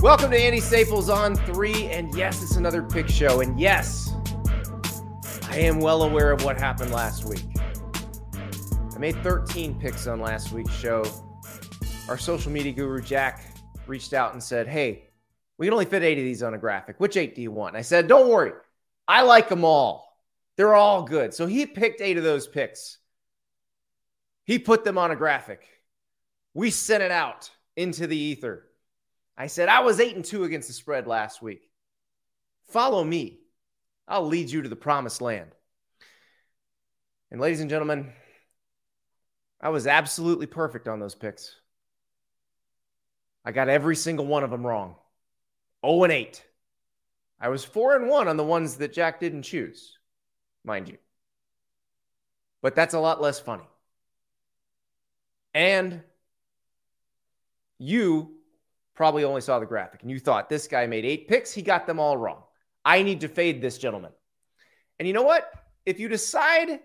Welcome to Andy Staples on 3, and yes, it's another pick show, and yes, I am well aware of what happened last week. I made 13 picks on last week's show. Our social media guru, Jack, reached out and said, hey, we can only fit 8 of these on a graphic. Which 8 do you want? And I said, don't worry. I like them all. They're all good. So he picked 8 of those picks. He put them on a graphic. We sent it out into the ether. I said, I was 8-2 against the spread last week. Follow me. I'll lead you to the promised land. And ladies and gentlemen, I was absolutely perfect on those picks. I got every single one of them wrong. 0-8. I was 4-1 on the ones that Jack didn't choose, mind you. But that's a lot less funny. And you probably only saw the graphic and you thought this guy made 8 picks. He got them all wrong. I need to fade this gentleman. And you know what? If you decide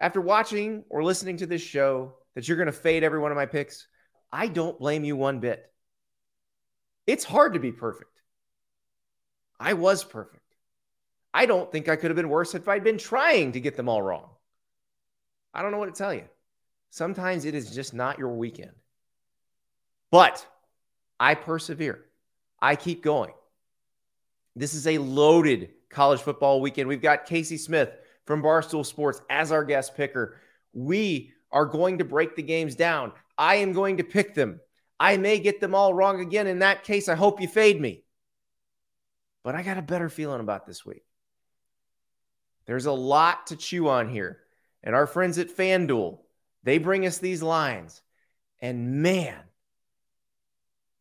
after watching or listening to this show that you're going to fade every one of my picks, I don't blame you one bit. It's hard to be perfect. I was perfect. I don't think I could have been worse if I'd been trying to get them all wrong. I don't know what to tell you. Sometimes it is just not your weekend. But I persevere. I keep going. This is a loaded college football weekend. We've got Kayce Smith from Barstool Sports as our guest picker. We are going to break the games down. I am going to pick them. I may get them all wrong again. In that case, I hope you fade me. But I got a better feeling about this week. There's a lot to chew on here. And our friends at FanDuel, they bring us these lines. And man,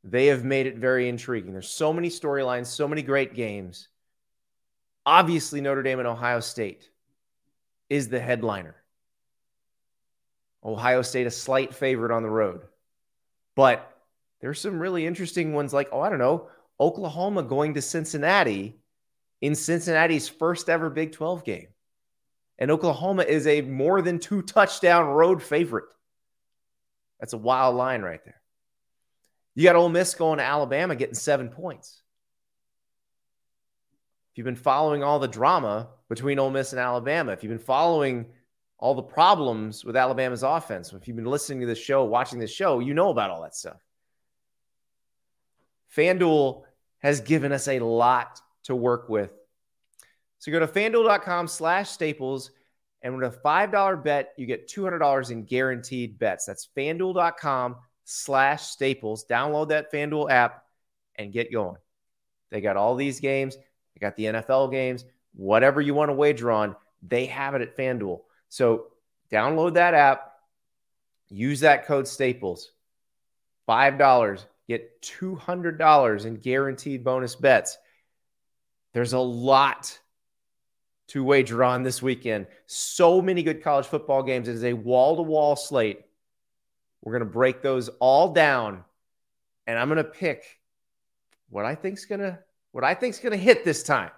they have made it very intriguing. There's so many storylines, so many great games. Obviously, Notre Dame and Ohio State is the headliner. Ohio State, a slight favorite on the road. But there's some really interesting ones like, oh, I don't know, Oklahoma going to Cincinnati in Cincinnati's first ever Big 12 game. And Oklahoma is a more than 2 touchdown road favorite. That's a wild line right there. You got Ole Miss going to Alabama getting 7 points. If you've been following all the drama between Ole Miss and Alabama, if you've been following all the problems with Alabama's offense, if you've been listening to this show, watching this show, you know about all that stuff. FanDuel has given us a lot to work with. So go to FanDuel.com/Staples, and with a $5 bet, you get $200 in guaranteed bets. That's FanDuel.com/Staples. Download that FanDuel app and get going. They got all these games. They got the NFL games. Whatever you want to wager on, they have it at FanDuel. So download that app. Use that code Staples. $5. Get $200 in guaranteed bonus bets. There's a lot to wager on this weekend. So many good college football games. It is a wall-to-wall slate. We're going to break those all down, and I'm going to pick what I think's going to hit this time.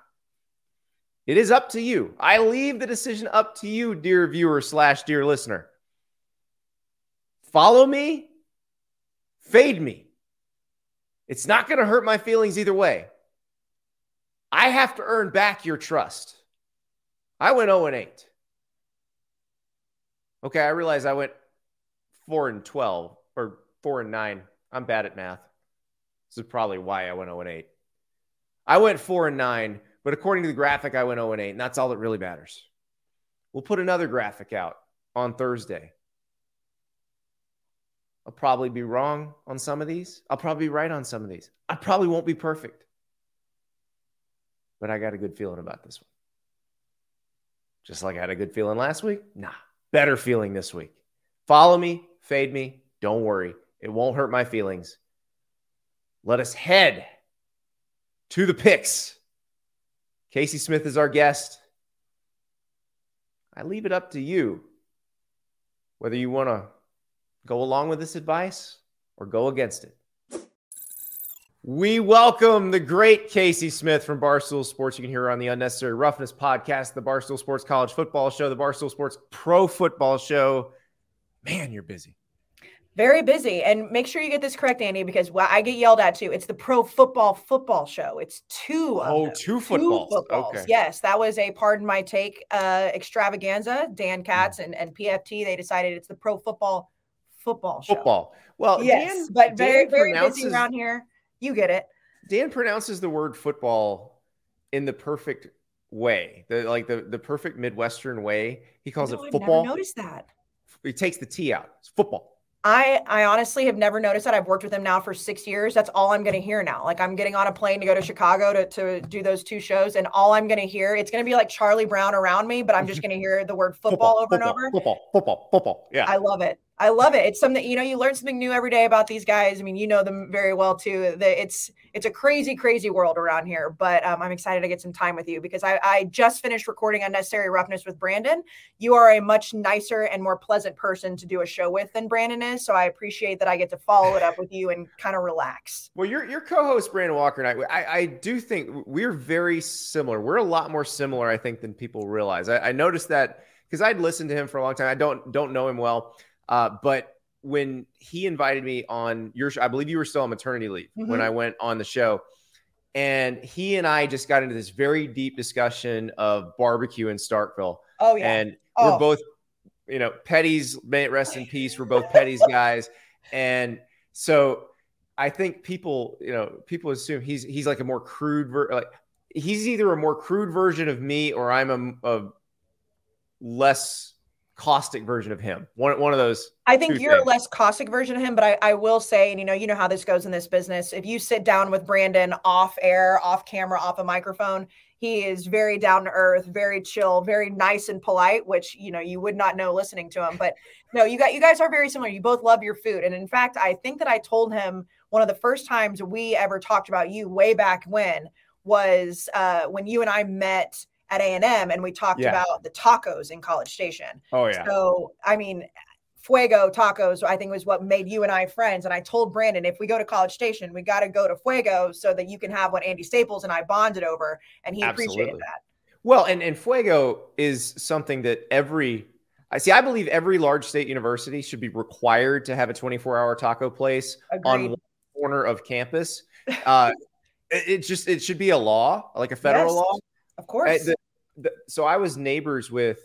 It is up to you. I leave the decision up to you, dear viewer / dear listener. Follow me, fade me. It's not going to hurt my feelings either way. I have to earn back your trust. I went 0-8. Okay, I realize I went 4-12 or 4-9. I'm bad at math. This is probably why I went 0-8. I went 4-9, but according to the graphic, I went 0-8, and that's all that really matters. We'll put another graphic out on Thursday. I'll probably be wrong on some of these. I'll probably be right on some of these. I probably won't be perfect. But I got a good feeling about this one. Just like I had a good feeling last week. Nah, better feeling this week. Follow me, fade me, don't worry. It won't hurt my feelings. Let us head to the picks. Kayce Smith is our guest. I leave it up to you whether you want to go along with this advice or go against it. We welcome the great Kayce Smith from Barstool Sports. You can hear her on the Unnecessary Roughness podcast, the Barstool Sports College Football Show, the Barstool Sports Pro Football Show. Man, you're busy. Very busy. And make sure you get this correct, Andy, because I get yelled at too. It's the Pro Football Show. It's two of them. Two footballs. Okay. Yes, that was a Pardon My Take extravaganza. Dan Katz and PFT, they decided it's the Pro Football Show. Football. Well, yes, Dan, but very, very busy around here. You get it. Dan pronounces the word football in the perfect way, the perfect Midwestern way. He calls it football. I've never noticed that. He takes the T out. It's football. I honestly have never noticed that. I've worked with him now for 6 years. That's all I'm going to hear now. Like, I'm getting on a plane to go to Chicago to do those two shows, and all I'm going to hear, it's going to be like Charlie Brown around me, but I'm just going to hear the word football over and over. Football. Yeah. I love it. It's something, you learn something new every day about these guys. I mean, you know them very well too. It's a crazy, crazy world around here, but I'm excited to get some time with you because I just finished recording Unnecessary Roughness with Brandon. You are a much nicer and more pleasant person to do a show with than Brandon is. So I appreciate that I get to follow it up with you and kind of relax. Well, your co-host Brandon Walker and I do think we're very similar. We're a lot more similar, I think, than people realize. I noticed that because I'd listened to him for a long time. I don't know him well. But when he invited me on your show, I believe you were still on maternity leave when I went on the show, and he and I just got into this very deep discussion of barbecue in Starkville. Oh yeah. And we're both, Petty's, may it rest in peace. We're both Petty's guys. And so I think people assume he's like a more crude, he's either a more crude version of me or I'm a less caustic version of him. One of those. I think you're a less caustic version of him, but I will say, and you know how this goes in this business. If you sit down with Brandon off air, off camera, off a microphone, he is very down to earth, very chill, very nice and polite, which, you would not know listening to him, but no, you guys are very similar. You both love your food. And in fact, I think that I told him one of the first times we ever talked about you way back when was when you and I met at A&M, and we talked about the tacos in College Station. Oh, yeah. So, I mean, Fuego tacos, I think, was what made you and I friends. And I told Brandon, if we go to College Station, we got to go to Fuego so that you can have what Andy Staples and I bonded over. And he appreciated that. Well, and Fuego is something that I believe every large state university should be required to have a 24-hour taco place on one corner of campus. It should be a law, like a federal law. Of course. So I was neighbors with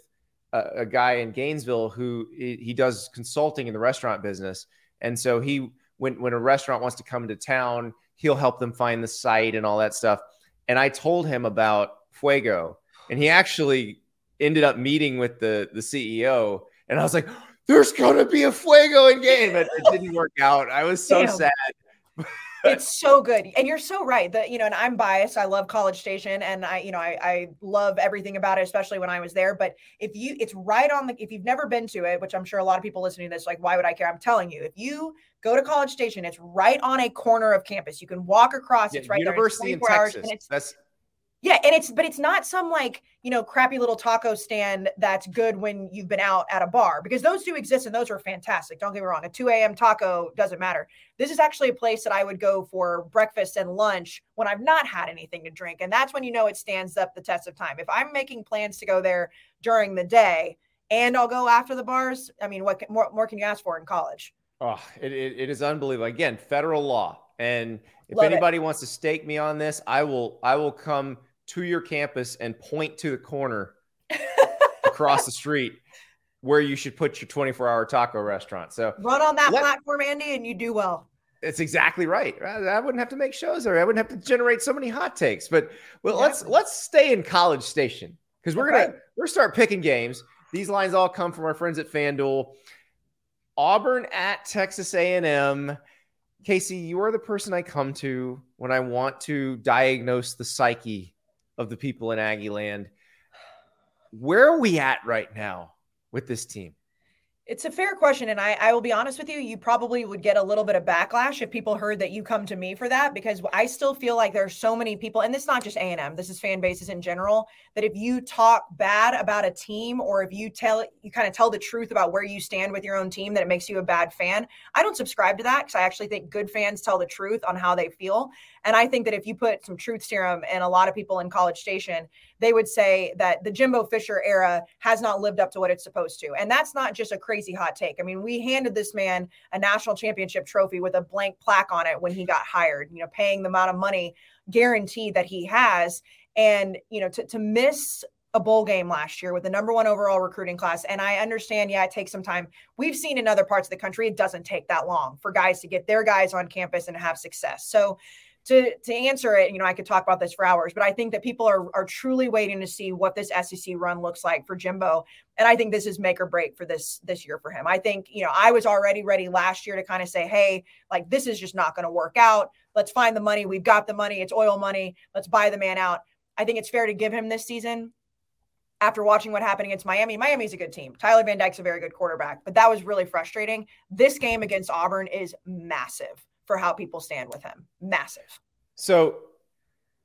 a guy in Gainesville who he does consulting in the restaurant business. And so he, when a restaurant wants to come to town, he'll help them find the site and all that stuff. And I told him about Fuego, and he actually ended up meeting with the CEO. And I was like, there's going to be a Fuego in Gainesville, but it didn't work out. I was so sad. It's so good. And you're so right that, and I'm biased. I love College Station, and I love everything about it, especially when I was there. But if you've never been to it, which I'm sure a lot of people listening to this, like, why would I care? I'm telling you, if you go to College Station, it's right on a corner of campus. You can walk across. It's right University there. It's 24 hours, and that's yeah. And it's not some crappy little taco stand that's good when you've been out at a bar, because those do exist and those are fantastic. Don't get me wrong. A 2 a.m. taco doesn't matter. This is actually a place that I would go for breakfast and lunch when I've not had anything to drink. And that's when, it stands up the test of time. If I'm making plans to go there during the day and I'll go after the bars, I mean, what more can you ask for in college? Oh, it is unbelievable. Again, federal law. And if anybody wants to stake me on this, I will come to your campus and point to the corner across the street where you should put your 24-hour taco restaurant. So run on that platform, Andy, and you do well. That's exactly right. I wouldn't have to make shows there. I wouldn't have to generate so many hot takes. But let's stay in College Station, because we're gonna start picking games. These lines all come from our friends at FanDuel. Auburn at Texas A&M. Kayce, you are the person I come to when I want to diagnose the psyche of the people in Aggie land. Where are we at right now with this team? It's a fair question. And I will be honest with you. You probably would get a little bit of backlash if people heard that you come to me for that, because I still feel like there are so many people, and this is not just A&M, this is fan bases in general, that if you talk bad about a team, or if you kind of tell the truth about where you stand with your own team, that it makes you a bad fan. I don't subscribe to that, because I actually think good fans tell the truth on how they feel. And I think that if you put some truth serum in a lot of people in College Station, they would say that the Jimbo Fisher era has not lived up to what it's supposed to. And that's not just a criticism crazy hot take. I mean, we handed this man a national championship trophy with a blank plaque on it when he got hired, you know, paying the amount of money guaranteed that he has. And, you know, to miss a bowl game last year with the number one overall recruiting class. And I understand, yeah, it takes some time. We've seen in other parts of the country, it doesn't take that long for guys to get their guys on campus and have success. So to answer it, you know, I could talk about this for hours, but I think that people are truly waiting to see what this SEC run looks like for Jimbo. And I think this is make or break for this year for him. I think, you know, I was already ready last year to kind of say, hey, like, this is just not going to work out. Let's find the money. We've got the money. It's oil money. Let's buy the man out. I think it's fair to give him this season. After watching what happened against Miami, Miami's a good team. Tyler Van Dyke's a very good quarterback, but that was really frustrating. This game against Auburn is massive for how people stand with him. Massive. So,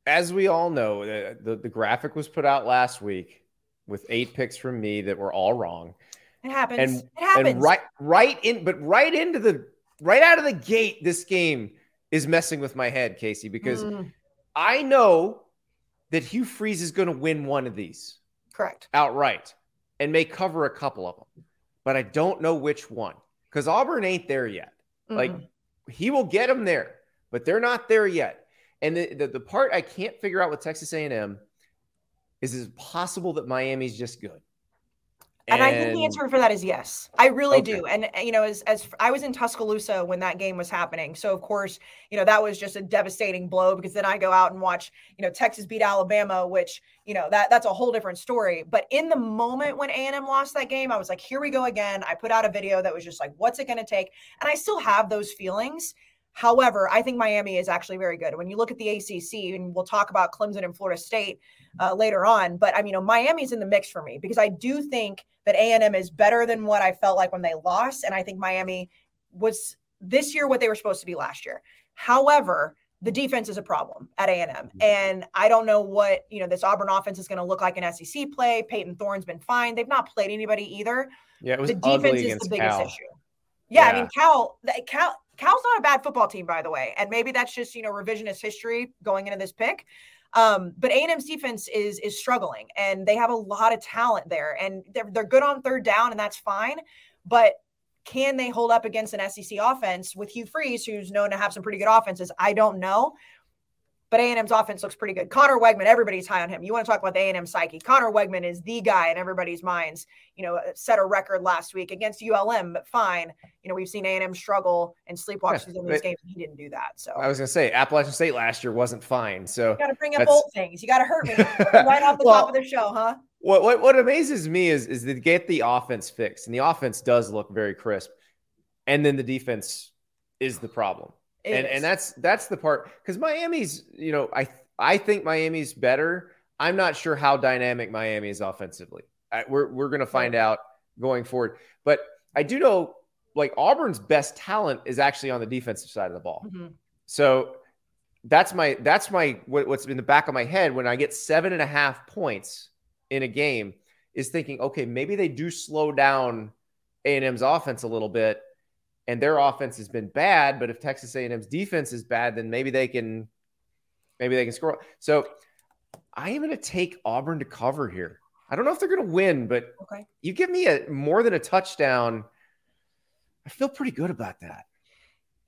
as we all know, the graphic was put out last week with 8 picks from me that were all wrong. It happens. And right out of the gate, this game is messing with my head, Kayce, because I know that Hugh Freeze is going to win one of these. Correct. Outright, and may cover a couple of them, but I don't know which one, because Auburn ain't there yet. Like, he will get them there, but they're not there yet. And the part I can't figure out with Texas A&M is it possible that Miami's just good? And I think the answer for that is yes. I really do. And, you know, as I was in Tuscaloosa when that game was happening. So, of course, you know, that was just a devastating blow, because then I go out and watch, you know, Texas beat Alabama, which, you know, that's a whole different story. But in the moment when A&M lost that game, I was like, here we go again. I put out a video that was just like, what's it going to take? And I still have those feelings. However, I think Miami is actually very good. When you look at the ACC, and we'll talk about Clemson and Florida State later on, but I mean, you know, Miami's in the mix for me, because I do think that A&M is better than what I felt like when they lost. And I think Miami was this year what they were supposed to be last year. However, the defense is a problem at A&M. And I don't know what, you know, this Auburn offense is going to look like in SEC play. Peyton Thorne's been fine. They've not played anybody either. Yeah, it was the defense is the biggest issue. Yeah, I mean, Cal's not a bad football team, by the way. And maybe that's just, you know, revisionist history going into this pick. But A&M's defense is struggling, and they have a lot of talent there, and they're good on third down, and that's fine. But can they hold up against an SEC offense with Hugh Freeze, who's known to have some pretty good offenses? I don't know. But A&M's offense looks pretty good. Connor Wegman, everybody's high on him. You want to talk about the A&M psyche. Connor Wegman is the guy in everybody's minds. You know, set a record last week against ULM, but fine. You know, we've seen A&M struggle and sleepwalk in these games. He didn't do that. So I was going to say, Appalachian State last year wasn't fine. So you got to bring up old things. You got to hurt me right off the top of the show, huh? What amazes me is to get the offense fixed, and the offense does look very crisp, and then the defense is the problem. And that's the part, because Miami's, you know, I think Miami's better. I'm not sure how dynamic Miami is offensively. We're going to find out going forward. But I do know, like, Auburn's best talent is actually on the defensive side of the ball. So that's my what's in the back of my head when I get 7.5 points in a game is thinking, okay, maybe they do slow down A&M's offense a little bit. And their offense has been bad, but if Texas A&M's defense is bad, then maybe they can score. So I am going to take Auburn to cover here. I don't know if they're going to win, but you give me a more than a touchdown, I feel pretty good about that.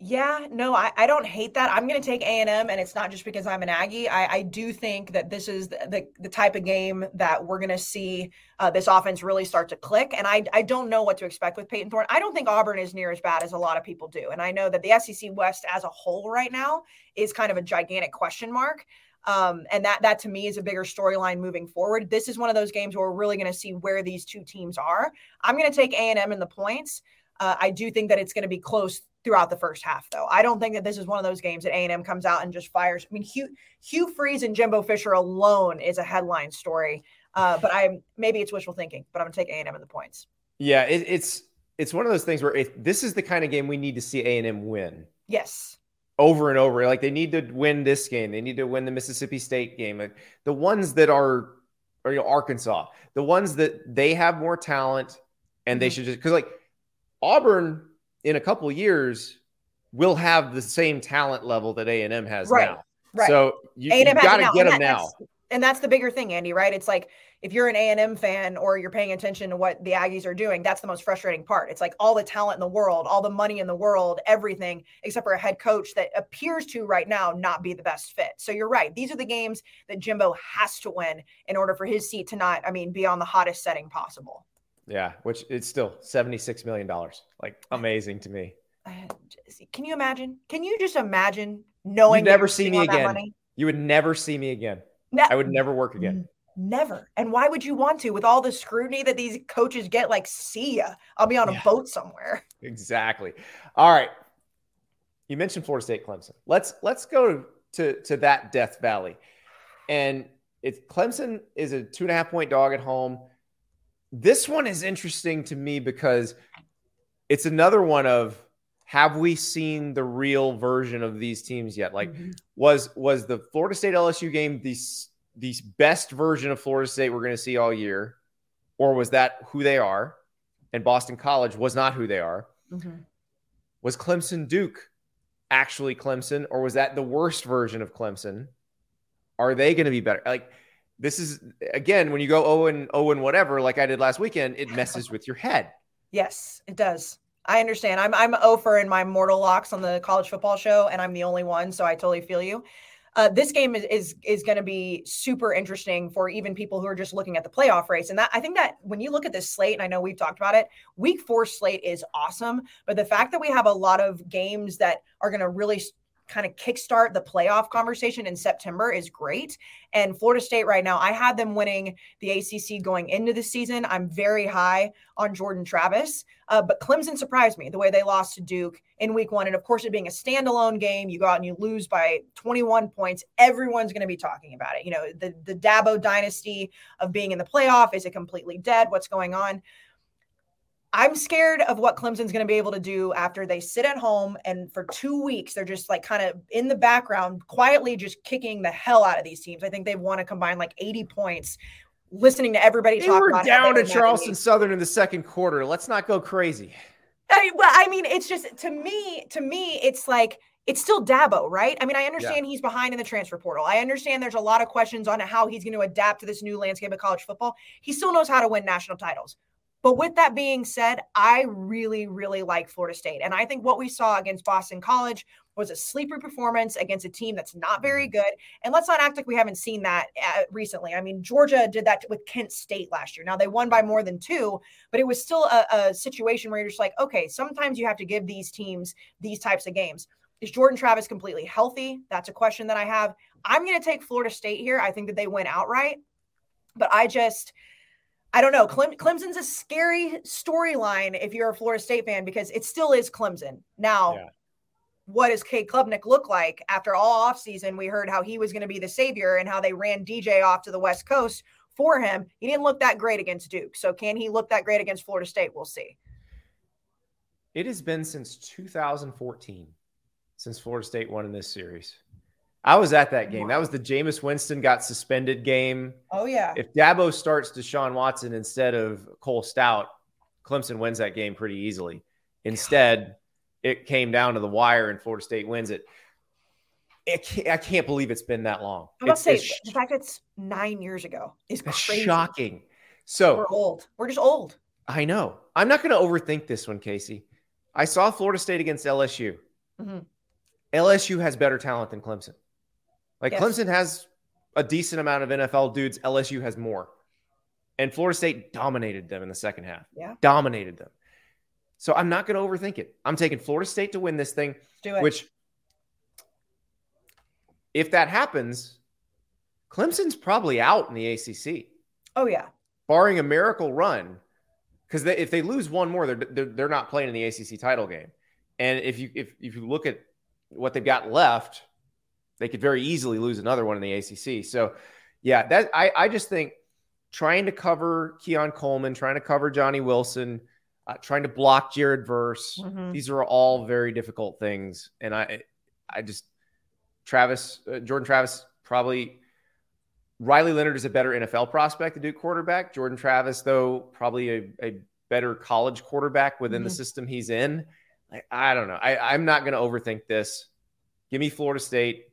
Yeah, no, I don't hate that. I'm going to take A&M, and it's not just because I'm an Aggie. I do think that this is the type of game that we're going to see this offense really start to click, and I don't know what to expect with Peyton Thorne. I don't think Auburn is near as bad as a lot of people do, and I know that the SEC West as a whole right now is kind of a gigantic question mark. And that to me is a bigger storyline moving forward. This is one of those games where we're really going to see where these two teams are. I'm going to take A&M in the points. I do think that it's going to be close throughout the first half, though. I don't think that this is one of those games that A&M comes out and just fires. I mean, Hugh Freeze and Jimbo Fisher alone is a headline story. But maybe it's wishful thinking, but I'm going to take A&M in the points. Yeah, it's one of those things where this is the kind of game we need to see A&M win. Yes. Over and over. Like, they need to win this game. They need to win the Mississippi State game. Like, the ones that are, you know, Arkansas, the ones that they have more talent and they should just – because, like, Auburn in a couple of years will have the same talent level that A&M has now. So you got to get them now. And that's the bigger thing, Andy, right? It's like if you're an A&M fan or you're paying attention to what the Aggies are doing, that's the most frustrating part. It's like all the talent in the world, all the money in the world, everything except for a head coach that appears to right now not be the best fit. So you're right. These are the games that Jimbo has to win in order for his seat to not, I mean, be on the hottest setting possible. Yeah, which it's still $76 million. Like amazing to me. Can you imagine? Can you just imagine knowing you'd never see me again? You would never see me again. I would never work again. Never. And why would you want to? With all the scrutiny that these coaches get, like, see ya. I'll be on a boat somewhere. Exactly. All right. You mentioned Florida State, Clemson. Let's go to that Death Valley. And it's Clemson is a 2.5-point dog at home. This one is interesting to me because it's another one of, have we seen the real version of these teams yet? Like, was the Florida State LSU game the best version of Florida State we're going to see all year? Or was that who they are? And Boston College was not who they are. Mm-hmm. Was Clemson Duke actually Clemson? Or was that the worst version of Clemson? Are they going to be better? Like, this is, again, when you go 0-0 whatever, like I did last weekend, it messes with your head. Yes, it does. I understand. I'm over in my mortal locks on the college football show, and I'm the only one, so I totally feel you. This game is going to be super interesting for even people who are just looking at the playoff race. And that, I think that when you look at this slate, and I know we've talked about it, week 4 slate is awesome, but the fact that we have a lot of games that are going to really kind of kickstart the playoff conversation in September is great. And Florida State right now, I had them winning the ACC going into the season. I'm very high on Jordan Travis, but Clemson surprised me the way they lost to Duke in week 1. And of course, it being a standalone game, you go out and you lose by 21 points. Everyone's going to be talking about it. You know, the Dabo dynasty of being in the playoff, is it completely dead? What's going on? I'm scared of what Clemson's going to be able to do after they sit at home and for 2 weeks, they're just like kind of in the background, quietly just kicking the hell out of these teams. I think they've won to combine like 80 points, listening to everybody talk about it. They were down to Charleston Southern in the second quarter. Let's not go crazy. I mean, it's just, to me, it's like, it's still Dabo, right? I mean, I understand he's behind in the transfer portal. I understand there's a lot of questions on how he's going to adapt to this new landscape of college football. He still knows how to win national titles. But with that being said, I really, really like Florida State. And I think what we saw against Boston College was a sleeper performance against a team that's not very good. And let's not act like we haven't seen that recently. I mean, Georgia did that with Kent State last year. Now, they won by more than 2, but it was still a situation where you're just like, okay, sometimes you have to give these teams these types of games. Is Jordan Travis completely healthy? That's a question that I have. I'm going to take Florida State here. I think that they win outright. But I don't know. Clemson's a scary storyline if you're a Florida State fan because it still is Clemson. Now, what does Kade Klubnik look like? After all offseason, we heard how he was going to be the savior and how they ran DJ off to the West Coast for him. He didn't look that great against Duke. So can he look that great against Florida State? We'll see. It has been since 2014 since Florida State won in this series. I was at that game. That was the Jameis Winston got suspended game. Oh, yeah. If Dabo starts Deshaun Watson instead of Cole Stout, Clemson wins that game pretty easily. Instead, it came down to the wire and Florida State wins it. I can't believe it's been that long. I must say, the fact that it's 9 years ago is crazy. Shocking. So we're old. We're just old. I know. I'm not going to overthink this one, Kayce. I saw Florida State against LSU. Mm-hmm. LSU has better talent than Clemson. Like, yes. Clemson has a decent amount of NFL dudes. LSU has more. And Florida State dominated them in the second half. Yeah. Dominated them. So I'm not going to overthink it. I'm taking Florida State to win this thing. Do it. Which, if that happens, Clemson's probably out in the ACC. Oh, yeah. Barring a miracle run. Because if they lose one more, they're not playing in the ACC title game. And if you look at what they've got left, they could very easily lose another one in the ACC. So, yeah, that I just think trying to cover Keon Coleman, trying to cover Johnny Wilson, trying to block Jared Verse, these are all very difficult things. And I just Jordan Travis probably Riley Leonard is a better NFL prospect, the Duke quarterback. Jordan Travis, though, probably a better college quarterback within the system he's in. I don't know. I'm not going to overthink this. Give me Florida State.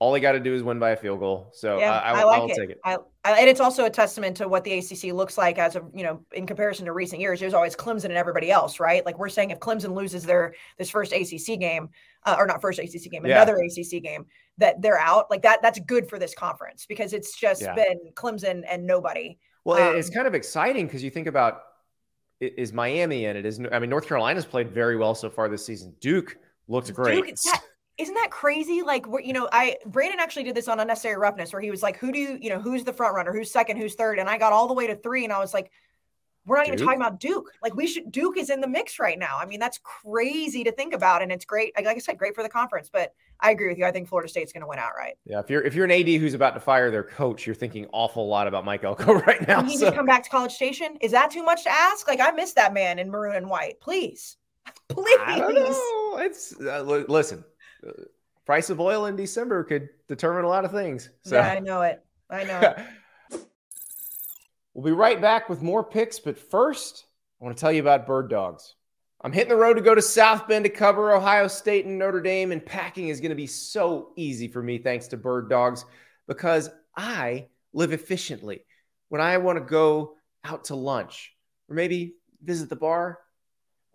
All they got to do is win by a field goal. So yeah, I'll take it. And it's also a testament to what the ACC looks like as of, you know, in comparison to recent years. There's always Clemson and everybody else, right? Like we're saying, if Clemson loses this first ACC game, or not first ACC game, another ACC game, that they're out. Like that's good for this conference because it's just been Clemson and nobody. Well, it's kind of exciting because you think about is Miami in it? North Carolina's played very well so far this season. Duke looked great. Isn't that crazy? Like, you know, Brandon actually did this on Unnecessary Roughness where he was like, who's the front runner? Who's second? Who's third? And I got all the way to three and I was like, we're not even talking about Duke. Like Duke is in the mix right now. I mean, that's crazy to think about. And it's great. Like I said, great for the conference, but I agree with you. I think Florida State's going to win outright. Yeah. If you're an AD who's about to fire their coach, you're thinking awful lot about Mike Elko right now. He needs to come back to College Station. Is that too much to ask? Like I miss that man in maroon and white, please. I don't know. It's listen. Price of oil in December could determine a lot of things. So. Yeah, I know it. We'll be right back with more picks, but first, I want to tell you about Bird Dogs. I'm hitting the road to go to South Bend to cover Ohio State and Notre Dame, and packing is going to be so easy for me thanks to Bird Dogs because I live efficiently. When I want to go out to lunch or maybe visit the bar,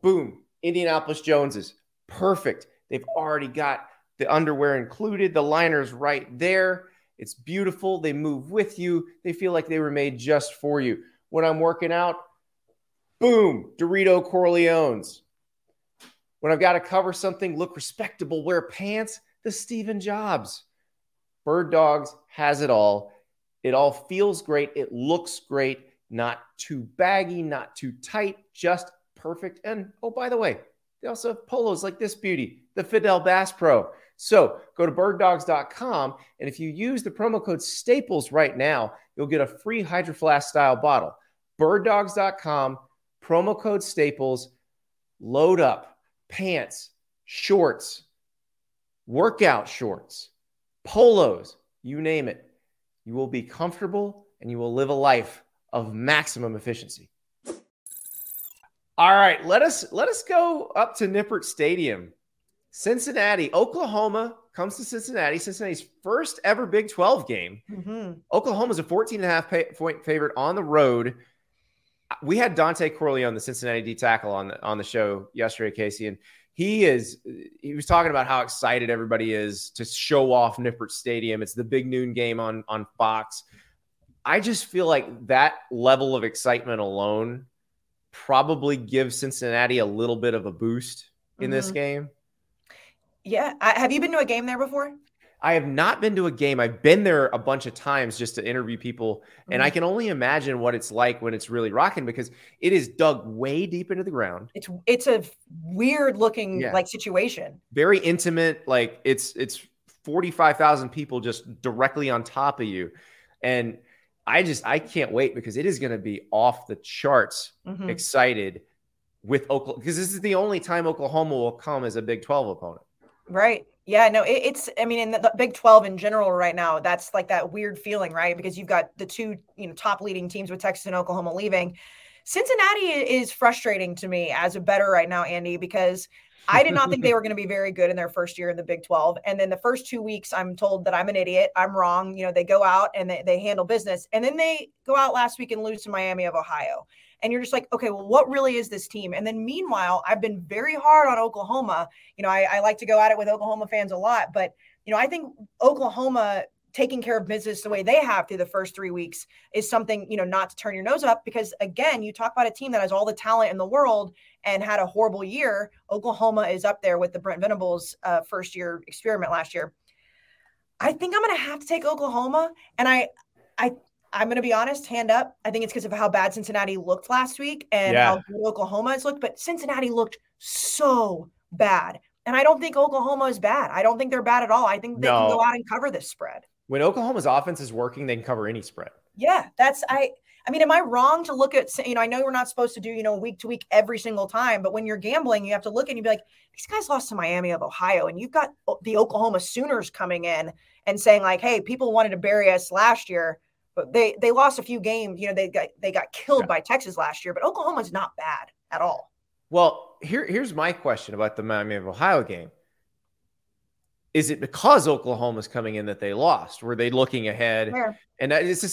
boom, Indianapolis Jones's, perfect. They've already got the underwear included. The liner's right there. It's beautiful. They move with you. They feel like they were made just for you. When I'm working out, boom, Dorito Corleone's. When I've got to cover something, look respectable, wear pants, the Stephen Jobs. Bird Dogs has it all. It all feels great. It looks great. Not too baggy, not too tight, just perfect. And, oh, by the way, they also have polos like this beauty, the Fidel Bass Pro. So go to birddogs.com, and if you use the promo code STAPLES right now, you'll get a free Hydro Flask style bottle. Birddogs.com, promo code STAPLES, load up pants, shorts, workout shorts, polos, you name it. You will be comfortable, and you will live a life of maximum efficiency. All right, let us go up to Nippert Stadium. Cincinnati, Oklahoma comes to Cincinnati. Cincinnati's first ever Big 12 game. Mm-hmm. Oklahoma's a 14.5-point favorite on the road. We had Dante Corleone, the Cincinnati D tackle, on the show yesterday, Casey, and he was talking about how excited everybody is to show off Nippert Stadium. It's the big noon game on Fox. I just feel like that level of excitement alone probably give Cincinnati a little bit of a boost in this game. Yeah. Have you been to a game there before? I have not been to a game. I've been there a bunch of times just to interview people. Mm-hmm. And I can only imagine what it's like when it's really rocking because it is dug way deep into the ground. It's a weird looking like situation. Very intimate. Like it's 45,000 people just directly on top of you. And I can't wait because it is going to be off the charts excited with Oklahoma because this is the only time Oklahoma will come as a Big 12 opponent. Right. Yeah, no, in the Big 12 in general right now, that's like that weird feeling, right? Because you've got the two top leading teams with Texas and Oklahoma leaving. Cincinnati is frustrating to me as a bettor right now, Andy, because I did not think they were going to be very good in their first year in the Big 12. And then the first 2 weeks, I'm told that I'm an idiot. I'm wrong. They go out and they handle business. And then they go out last week and lose to Miami of Ohio. And you're just like, okay, well, what really is this team? And then meanwhile, I've been very hard on Oklahoma. I like to go at it with Oklahoma fans a lot. But, I think Oklahoma taking care of business the way they have through the first 3 weeks is something, not to turn your nose up because, again, you talk about a team that has all the talent in the world and had a horrible year. Oklahoma is up there with the Brent Venables first-year experiment last year. I think I'm going to have to take Oklahoma, and I'm going to be honest, hand up. I think it's because of how bad Cincinnati looked last week and how good Oklahoma has looked, but Cincinnati looked so bad, and I don't think Oklahoma is bad. I don't think they're bad at all. I think they can go out and cover this spread. When Oklahoma's offense is working, they can cover any spread. Yeah, am I wrong to look at, I know we're not supposed to do, week to week every single time, but when you're gambling, you have to look and you'd be like, these guys lost to Miami of Ohio, and you've got the Oklahoma Sooners coming in and saying like, hey, people wanted to bury us last year, but they lost a few games. They got killed by Texas last year, but Oklahoma's not bad at all. Well, here's my question about the Miami of Ohio game. Is it because Oklahoma's coming in that they lost? Were they looking ahead? Yeah. And it's the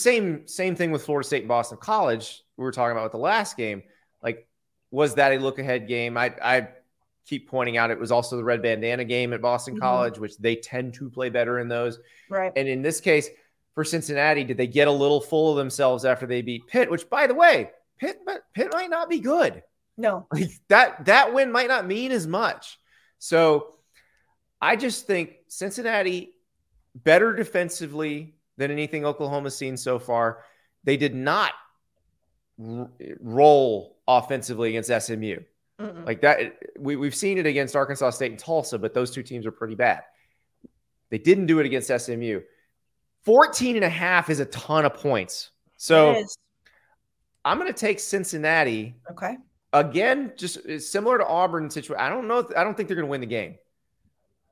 same thing with Florida State and Boston College we were talking about with the last game. Like, was that a look-ahead game? I keep pointing out it was also the red bandana game at Boston College, which they tend to play better in those. Right. And in this case, for Cincinnati, did they get a little full of themselves after they beat Pitt? Which, by the way, Pitt might not be good. No. Like, that win might not mean as much. So I just think Cincinnati better defensively than anything Oklahoma's seen so far. They did not roll offensively against SMU. Mm-mm. Like that. We've seen it against Arkansas State and Tulsa, but those two teams are pretty bad. They didn't do it against SMU. 14.5 is a ton of points. So I'm going to take Cincinnati. Okay. Again, just similar to Auburn situation. I don't know. I don't think they're going to win the game.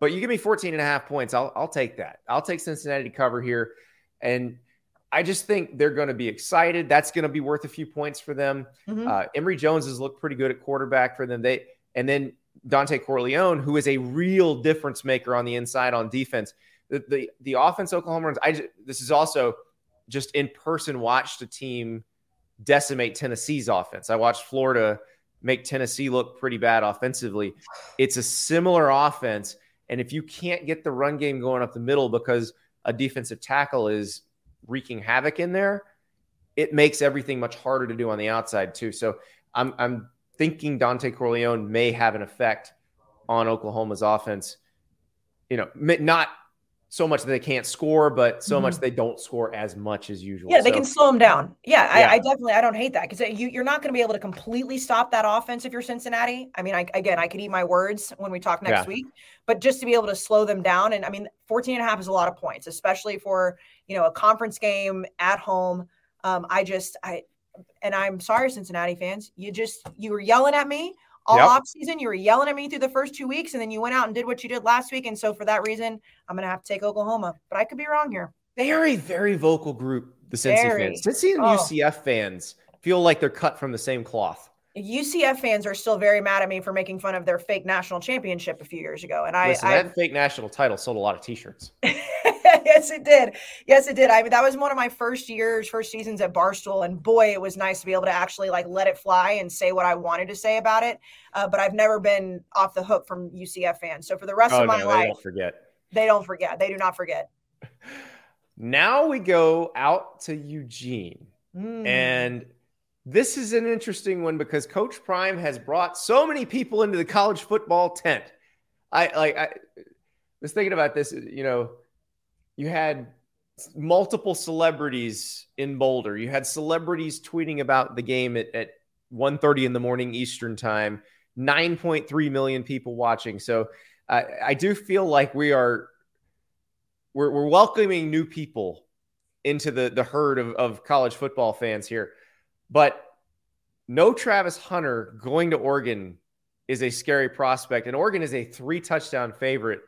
But you give me 14.5 points, I'll take that. I'll take Cincinnati to cover here. And I just think they're going to be excited. That's going to be worth a few points for them. Mm-hmm. Emory Jones has looked pretty good at quarterback for them. And then Dante Corleone, who is a real difference maker on the inside on defense. The offense, Oklahoma runs. This is also just in person watched a team decimate Tennessee's offense. I watched Florida make Tennessee look pretty bad offensively. It's a similar offense. And if you can't get the run game going up the middle because a defensive tackle is wreaking havoc in there, it makes everything much harder to do on the outside too. So I'm thinking Dante Corleone may have an effect on Oklahoma's offense. You know, not so much that they can't score, but so much they don't score as much as usual. Yeah, they can slow them down. Yeah. I don't hate that because you're not going to be able to completely stop that offense if you're Cincinnati. I mean, I could eat my words when we talk next week, but just to be able to slow them down. And I mean, 14.5 is a lot of points, especially for, you know, a conference game at home. And I'm sorry, Cincinnati fans, you were yelling at me all offseason. You were yelling at me through the first 2 weeks, and then you went out and did what you did last week. And so for that reason, I'm going to have to take Oklahoma, but I could be wrong here. They are a very vocal group, the Cincy fans. Cincy and UCF fans feel like they're cut from the same cloth. UCF fans are still very mad at me for making fun of their fake national championship a few years ago. And that fake national title sold a lot of t-shirts. Yes, it did. I mean, that was one of my first seasons at Barstool, and boy, it was nice to be able to actually like let it fly and say what I wanted to say about it. But I've never been off the hook from UCF fans. So for the rest of my life, they don't forget. They do not forget. Now we go out to Eugene, and this is an interesting one because Coach Prime has brought so many people into the college football tent. I was thinking about this, you know. You had multiple celebrities in Boulder. You had celebrities tweeting about the game at 1:30 in the morning Eastern time, 9.3 million people watching. So I do feel like we're welcoming new people into the herd of college football fans here. But no Travis Hunter going to Oregon is a scary prospect. And Oregon is a 3-touchdown favorite,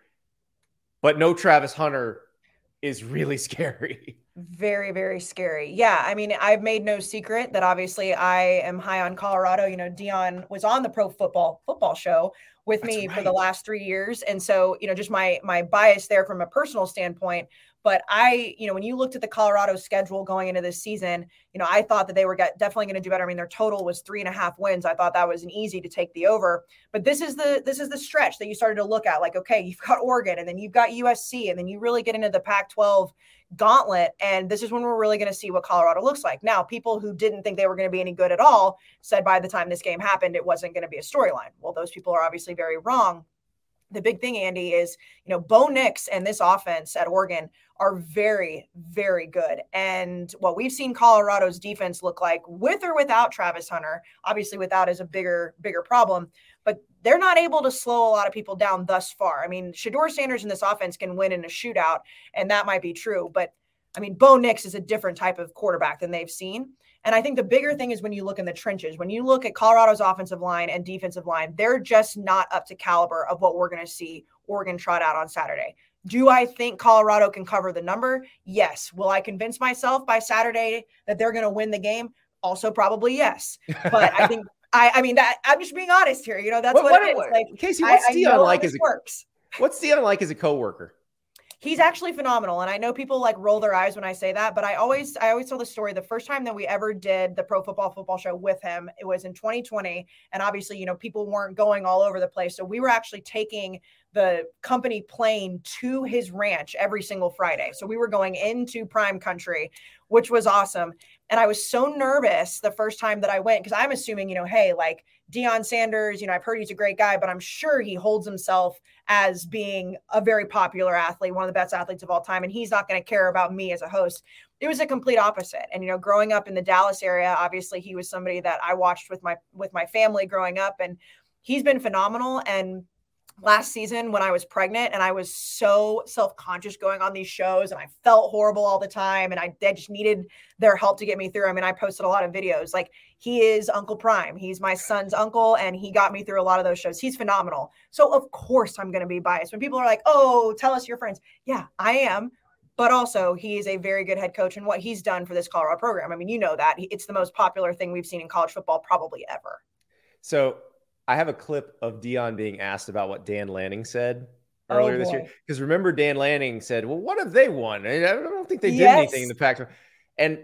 but no Travis Hunter is really scary. Very, very scary. Yeah. I mean, I've made no secret that obviously I am high on Colorado. You know, Dion was on the Pro Football Show with me for the last 3 years. And so, you know, just my bias there from a personal standpoint. But I, you know, when you looked at the Colorado schedule going into this season, you know, I thought that they were definitely going to do better. I mean, their total was 3.5 wins. I thought that was an easy to take the over. But this is the stretch that you started to look at. Like, okay, you've got Oregon, and then you've got USC, and then you really get into the Pac-12 gauntlet. And this is when we're really going to see what Colorado looks like. Now, people who didn't think they were going to be any good at all said by the time this game happened, it wasn't going to be a storyline. Well, those people are obviously very wrong. The big thing, Andy, is, you know, Bo Nix and this offense at Oregon are very, very good. And what we've seen Colorado's defense look like with or without Travis Hunter, obviously without is a bigger problem, but they're not able to slow a lot of people down thus far. I mean, Shedeur Sanders in this offense can win in a shootout, and that might be true, but I mean, Bo Nix is a different type of quarterback than they've seen. And I think the bigger thing is when you look in the trenches, when you look at Colorado's offensive line and defensive line, they're just not up to caliber of what we're going to see Oregon trot out on Saturday. Do I think Colorado can cover the number? Yes. Will I convince myself by Saturday that they're going to win the game? Also, probably yes. But I think, I mean, that I'm just being honest here. You know, that's what it is. Like, Casey, what's Dion like as a What's Deanna like as a coworker? He's actually phenomenal. And I know people like roll their eyes when I say that, but I always tell the story. The first time that we ever did the Pro Football Football Show with him, it was in 2020. And obviously, you know, people weren't going all over the place. So we were actually taking the company plane to his ranch every single Friday. So we were going into prime country, which was awesome. And I was so nervous the first time that I went, because I'm assuming, you know, hey, like Deion Sanders, you know, I've heard he's a great guy, but I'm sure he holds himself as being a very popular athlete, one of the best athletes of all time. And he's not going to care about me as a host. It was a complete opposite. And, you know, growing up in the Dallas area, obviously he was somebody that I watched with my family growing up, and he's been phenomenal. And last season when I was pregnant and I was so self-conscious going on these shows and I felt horrible all the time and I just needed their help to get me through. I mean, I posted a lot of videos. Like, he is Uncle Prime. He's my son's uncle and he got me through a lot of those shows. He's phenomenal. So of course I'm going to be biased when people are like, oh, tell us your friends. Yeah, I am. But also, he is a very good head coach and what he's done for this Colorado program. I mean, you know that. It's the most popular thing we've seen in college football probably ever. So I have a clip of Deion being asked about what Dan Lanning said earlier this year. Because remember, Dan Lanning said, well, what have they won? I don't think they did anything in the Pac-12. And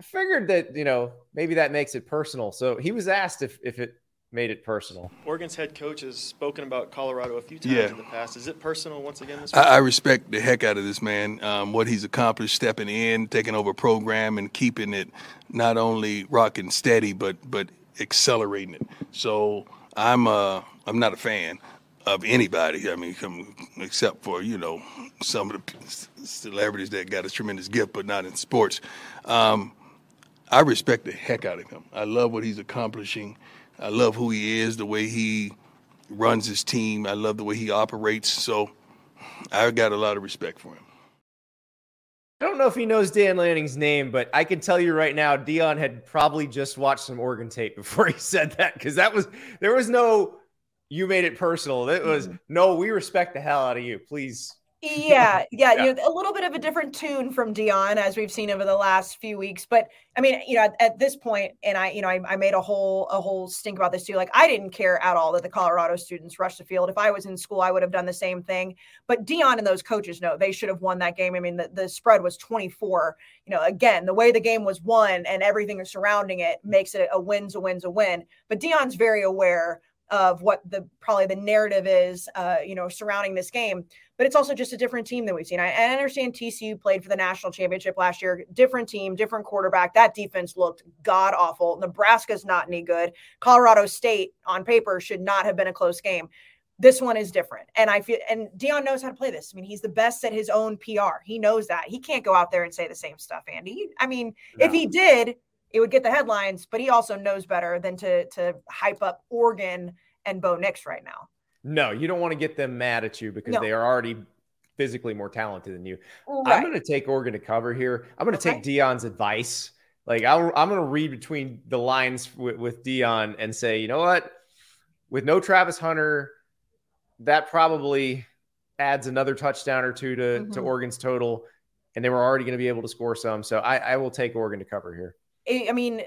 I figured that, you know, maybe that makes it personal. So he was asked if it made it personal. Oregon's head coach has spoken about Colorado a few times in the past. Is it personal once again this week? I respect the heck out of this man, what he's accomplished, stepping in, taking over a program, and keeping it not only rocking steady, but accelerating it. So I'm not a fan of anybody. I mean, except for, you know, some of the celebrities that got a tremendous gift, but not in sports. I respect the heck out of him. I love what he's accomplishing. I love who he is, the way he runs his team. I love the way he operates. So I got a lot of respect for him. I don't know if he knows Dan Lanning's name, but I can tell you right now, Deion had probably just watched some Oregon tape before he said that, because there was no, you made it personal. It was, no, we respect the hell out of you. Please. Yeah. You know, a little bit of a different tune from Deion as we've seen over the last few weeks. But I mean, you know, at this point, and I made a whole stink about this too. Like, I didn't care at all that the Colorado students rushed the field. If I was in school, I would have done the same thing. But Deion and those coaches, no, they should have won that game. I mean, the spread was 24. You know, again, the way the game was won and everything surrounding it makes it a win. But Deion's very aware of what probably the narrative is, you know, surrounding this game. But it's also just a different team than we've seen. I understand TCU played for the national championship last year. Different team, different quarterback. That defense looked god awful. Nebraska's not any good. Colorado State on paper should not have been a close game. This one is different. And Deion knows how to play this. I mean, he's the best at his own PR. He knows that. He can't go out there and say the same stuff, Andy. I mean, if he did, it would get the headlines, but he also knows better than to hype up Oregon and Bo Nix right now. No, you don't want to get them mad at you because they are already physically more talented than you. Right. I'm going to take Oregon to cover here. I'm going to take Deion's advice. Like, I'm going to read between the lines with Deion and say, you know what? With no Travis Hunter, that probably adds another touchdown or two to Oregon's total, and they were already going to be able to score some. So I will take Oregon to cover here. I mean,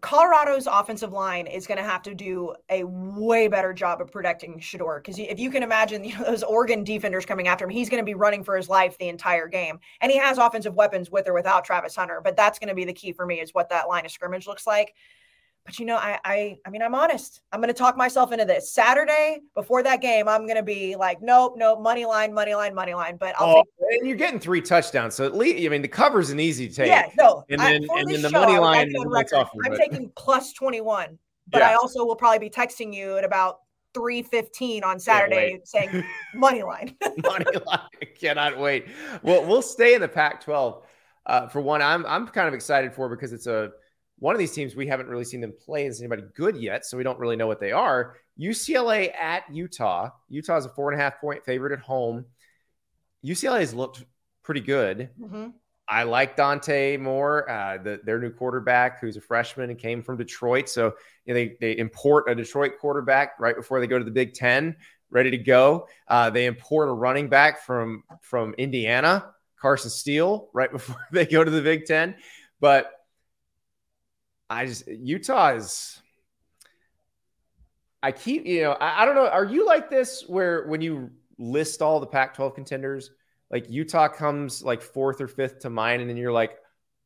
Colorado's offensive line is going to have to do a way better job of protecting Shador, because if you can imagine, you know, those Oregon defenders coming after him, he's going to be running for his life the entire game. And he has offensive weapons with or without Travis Hunter, but that's going to be the key for me, is what that line of scrimmage looks like. But, you know, I mean, I'm honest. I'm going to talk myself into this. Saturday, before that game, I'm going to be like, nope, money line. But and you're getting 3 touchdowns. So, at least, I mean, the cover's an easy take. Yeah, no. And then the money line is off. I'm taking plus 21. But I also will probably be texting you at about 3:15 on Saturday saying money line. Money line. I cannot wait. Well, we'll stay in the Pac-12. For one, I'm kind of excited for, because it's one of these teams we haven't really seen them play as anybody good yet, so we don't really know what they are. UCLA at Utah. Utah's a 4.5-point favorite at home. UCLA has looked pretty good. Mm-hmm. I like Dante Moore, their new quarterback, who's a freshman and came from Detroit. So, you know, they import a Detroit quarterback right before they go to the Big Ten, ready to go. They import a running back from Indiana, Carson Steele, right before they go to the Big Ten. But Utah is, I keep, you know, I don't know. Are you like this where when you list all the Pac-12 contenders, like Utah comes like fourth or fifth to mind, and then you're like,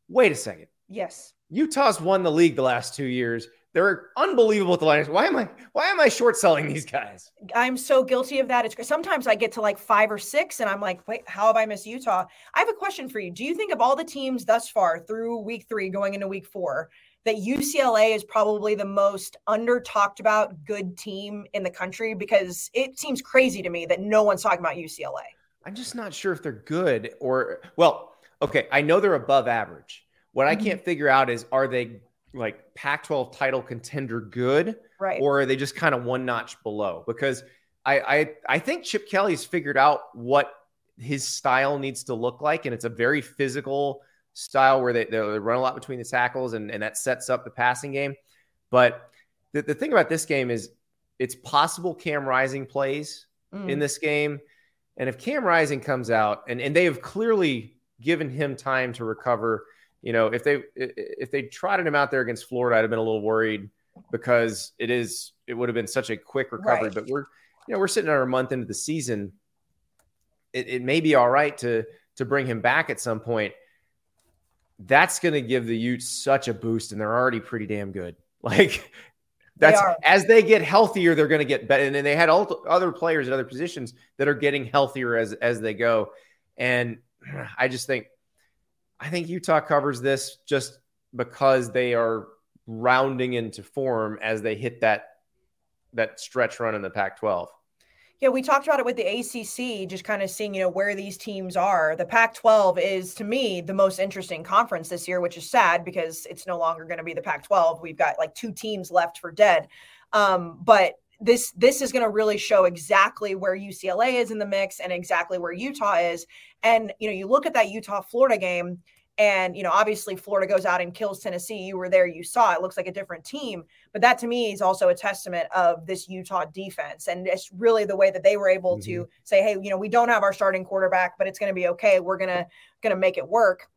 wait a second. Yes. Utah's won the league the last 2 years. They're unbelievable at the Lions. Why am I short selling these guys? I'm so guilty of that. It's sometimes I get to like 5 or 6 and I'm like, wait, how have I missed Utah? I have a question for you. Do you think of all the teams thus far through week 3 going into week 4 that UCLA is probably the most under talked about good team in the country? Because it seems crazy to me that no one's talking about UCLA. I'm just not sure if they're good or, well, okay. I know they're above average. What I can't figure out is, are they like Pac-12 title contender good, right? Or are they just kind of one notch below? Because I think Chip Kelly's figured out what his style needs to look like. And it's a very physical style where they run a lot between the tackles and that sets up the passing game. But the thing about this game is it's possible Cam Rising plays in this game. And if Cam Rising comes out and they have clearly given him time to recover, you know, if they trotted him out there against Florida, I'd have been a little worried because it would have been such a quick recovery. Right. But we're sitting on a month into the season. It may be all right to bring him back at some point. That's going to give the Utes such a boost, and they're already pretty damn good. Like as they get healthier, they're going to get better. And then they had all other players at other positions that are getting healthier as they go. And I think Utah covers this just because they are rounding into form as they hit that stretch run in the Pac-12. Yeah, we talked about it with the ACC, just kind of seeing, where these teams are. The Pac-12 is, to me, the most interesting conference this year, which is sad because it's no longer going to be the Pac-12. We've got like 2 teams left for dead. But this is going to really show exactly where UCLA is in the mix and exactly where Utah is. And, you look at that Utah-Florida game and, obviously Florida goes out and kills Tennessee. You were there, you saw it. It looks like a different team. But that to me is also a testament of this Utah defense. And it's really the way that they were able to say, hey, we don't have our starting quarterback, but it's going to be okay. We're going to make it work.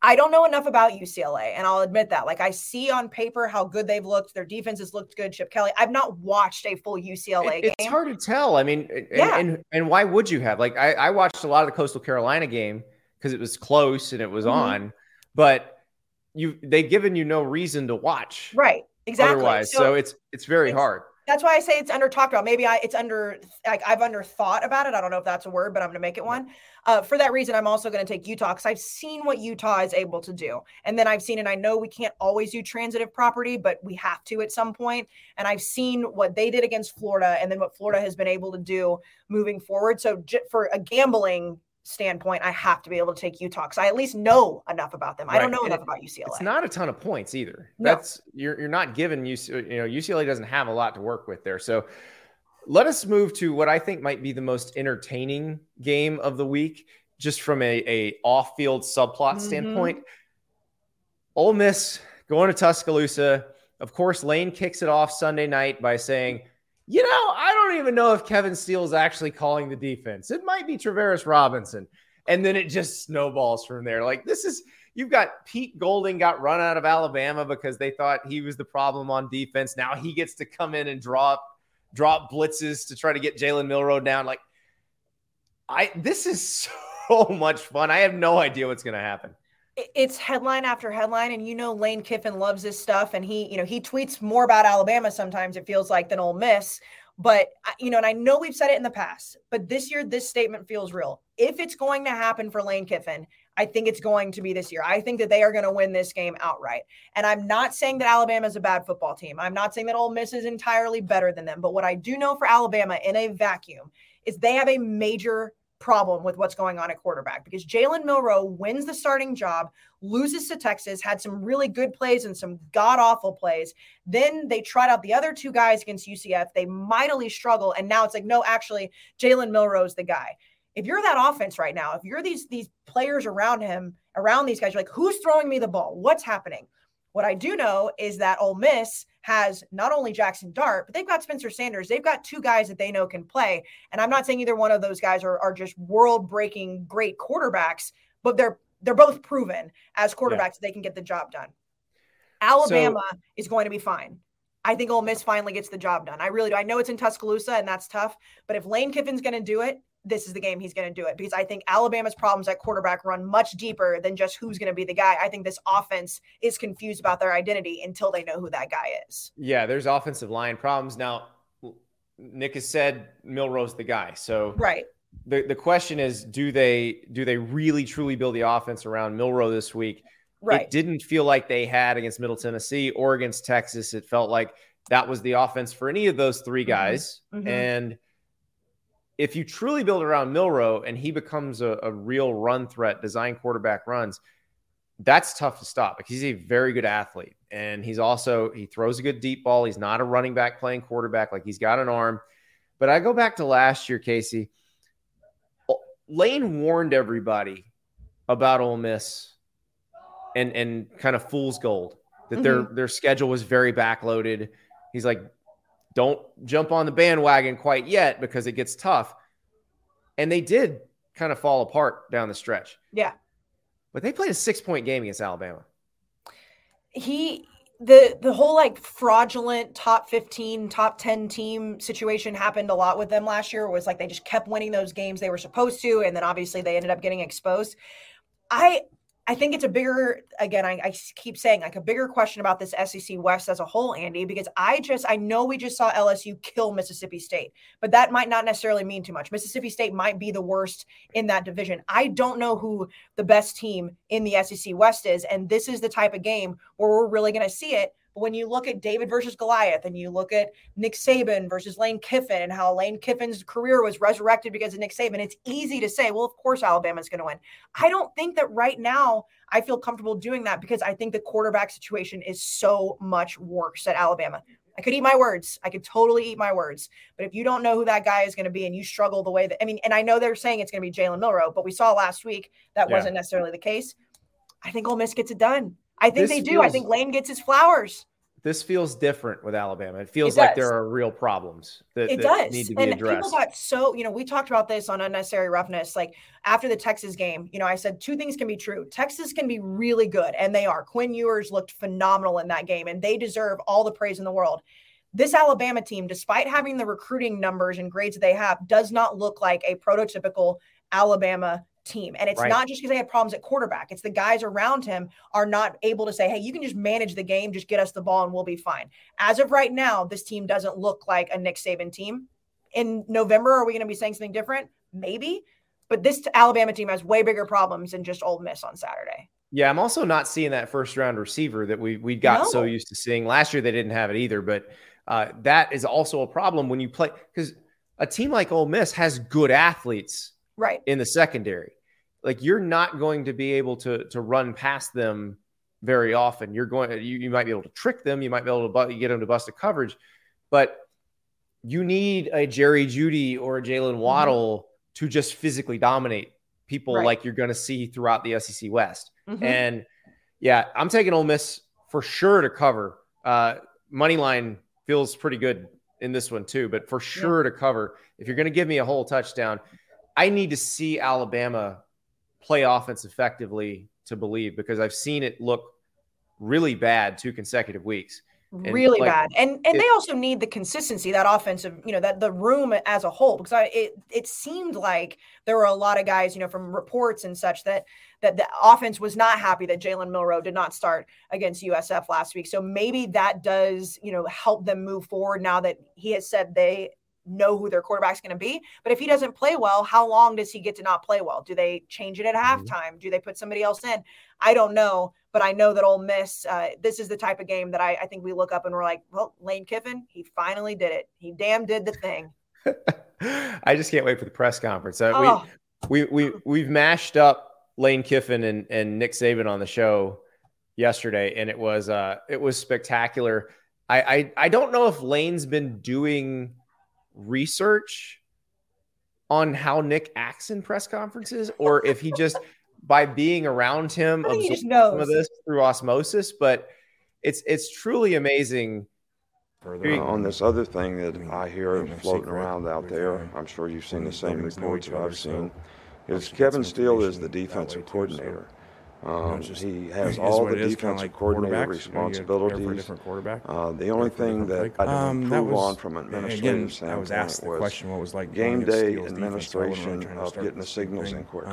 I don't know enough about UCLA, and I'll admit that. Like, I see on paper how good they've looked. Their defense has looked good. Chip Kelly, I've not watched a full UCLA game. It's hard to tell. I mean, and why would you have? Like, I watched a lot of the Coastal Carolina game because it was close and it was on, but they've given you no reason to watch. Right, exactly. Otherwise, so it's very hard. That's why I say it's under talked about. Maybe I've under thought about it. I don't know if that's a word, but I'm going to make it one. For that reason, I'm also going to take Utah because I've seen what Utah is able to do. And then I've seen, and I know we can't always do transitive property, but we have to at some point. And I've seen what they did against Florida and then what Florida has been able to do moving forward. So for a gambling standpoint, I have to be able to take Utah because I at least know enough about them. Right. I don't know enough about UCLA. It's not a ton of points either. No. That's you're not given UCLA doesn't have a lot to work with there. So let us move to what I think might be the most entertaining game of the week, just from a off-field subplot standpoint. Ole Miss going to Tuscaloosa. Of course, Lane kicks it off Sunday night by saying, I don't even know if Kevin Steele's actually calling the defense. It might be Treveris Robinson. And then it just snowballs from there. Like, you've got Pete Golding got run out of Alabama because they thought he was the problem on defense. Now he gets to come in and drop blitzes to try to get Jalen Milroe down. Like, this is so much fun. I have no idea what's going to happen. It's headline after headline, and Lane Kiffin loves this stuff, and he, he tweets more about Alabama sometimes, it feels like, than Ole Miss. But, and I know we've said it in the past, but this year, this statement feels real. If it's going to happen for Lane Kiffin, I think it's going to be this year. I think that they are going to win this game outright. And I'm not saying that Alabama is a bad football team. I'm not saying that Ole Miss is entirely better than them. But what I do know for Alabama in a vacuum is they have a major problem with what's going on at quarterback, because Jalen Milroe wins the starting job, loses to Texas, had some really good plays and some god-awful plays. Then they tried out the other 2 guys against UCF. They mightily struggle. And now it's like, no, actually, Jalen Milroe's the guy. If you're that offense right now, if you're these players around him, around these guys, you're like, who's throwing me the ball? What's happening? What I do know is that Ole Miss has not only Jackson Dart, but they've got Spencer Sanders. They've got 2 guys that they know can play. And I'm not saying either one of those guys are just world-breaking great quarterbacks, but they're both proven as quarterbacks. Yeah. They can get the job done. Alabama is going to be fine. I think Ole Miss finally gets the job done. I really do. I know it's in Tuscaloosa and that's tough, but if Lane Kiffin's going to do it, this is the game he's going to do it, because I think Alabama's problems at quarterback run much deeper than just who's going to be the guy. I think this offense is confused about their identity until they know who that guy is. Yeah, there's offensive line problems. Now, Nick has said Milroe's the guy. So right. The question is, do they really truly build the offense around Milroe this week? Right. It didn't feel like they had against Middle Tennessee or against Texas. It felt like that was the offense for any of those three guys. Mm-hmm. And if you truly build around Milroe and he becomes a real run threat, design quarterback runs, that's tough to stop. Like, he's a very good athlete, and he's also, he throws a good deep ball. He's not a running back playing quarterback. Like, he's got an arm. But I go back to last year, Kayce. Lane warned everybody about Ole Miss and kind of fool's gold that mm-hmm. their schedule was very backloaded. He's like, don't jump on the bandwagon quite yet because it gets tough. And they did kind of fall apart down the stretch. Yeah. But they played a 6-point game against Alabama. The whole like fraudulent top 15, top 10 team situation happened a lot with them last year. It was like they just kept winning those games they were supposed to, and then obviously they ended up getting exposed. I think it's a bigger, again, I keep saying like a bigger question about this SEC West as a whole, Andy, because I know we just saw LSU kill Mississippi State, but that might not necessarily mean too much. Mississippi State might be the worst in that division. I don't know who the best team in the SEC West is. And this is the type of game where we're really going to see it. But when you look at David versus Goliath and you look at Nick Saban versus Lane Kiffin and how Lane Kiffin's career was resurrected because of Nick Saban, it's easy to say, well, of course, Alabama's going to win. I don't think that right now I feel comfortable doing that because I think the quarterback situation is so much worse at Alabama. I could eat my words. I could totally eat my words. But if you don't know who that guy is going to be and you struggle the way that, I mean, and I know they're saying it's going to be Jalen Milroe, but we saw last week that wasn't necessarily the case. I think Ole Miss gets it done. I think they do. I think Lane gets his flowers. This feels different with Alabama. It feels like there are real problems that need to be addressed. People got so, we talked about this on Unnecessary Roughness. Like after the Texas game, I said two things can be true. Texas can be really good, and they are. Quinn Ewers looked phenomenal in that game, and they deserve all the praise in the world. This Alabama team, despite having the recruiting numbers and grades that they have, does not look like a prototypical Alabama team. And it's not just because they have problems at quarterback. It's the guys around him are not able to say, hey, you can just manage the game, just get us the ball and we'll be fine. As of right now, this team doesn't look like a Nick Saban team. In November, are we going to be saying something different? Maybe. But this Alabama team has way bigger problems than just Ole Miss on Saturday. Yeah, I'm also not seeing that first round receiver that we got so used to seeing. Last year, they didn't have it either. But that is also a problem when you play, because a team like Ole Miss has good athletes in the secondary. Like, you're not going to be able to run past them very often. You might be able to trick them. You might be able to get them to bust a coverage, but you need a Jerry Jeudy or a Jalen Waddle to just physically dominate people like you're going to see throughout the SEC West. Mm-hmm. And yeah, I'm taking Ole Miss for sure to cover. Money line feels pretty good in this one too, but for sure to cover. If you're going to give me a whole touchdown, I need to see Alabama play offense effectively to believe, because I've seen it look really bad 2 consecutive weeks. Really bad. And they also need the consistency, that offensive, that the room as a whole, because it seemed like there were a lot of guys, from reports and such that the offense was not happy that Jalen Milroe did not start against USF last week. So maybe that does, help them move forward now that he has said they know who their quarterback's going to be. But if he doesn't play well, how long does he get to not play well? Do they change it at halftime? Do they put somebody else in? I don't know, but I know that Ole Miss, this is the type of game that I think we look up and we're like, well, Lane Kiffin, he finally did it. He damn did the thing. I just can't wait for the press conference. We've mashed up Lane Kiffin and Nick Saban on the show yesterday, and it was spectacular. I don't know if Lane's been doing research on how Nick acts in press conferences, or if he just by being around him absorbs some of this through osmosis, but it's truly amazing. Further on this other thing that I hear floating around out there, I'm sure you've seen the same reports that I've seen, is Kevin Steele is the defensive coordinator. He has all the defensive coordinator responsibilities. The only thing that I didn't improve on from an administrative standpoint was game day administration of getting the signals in quicker.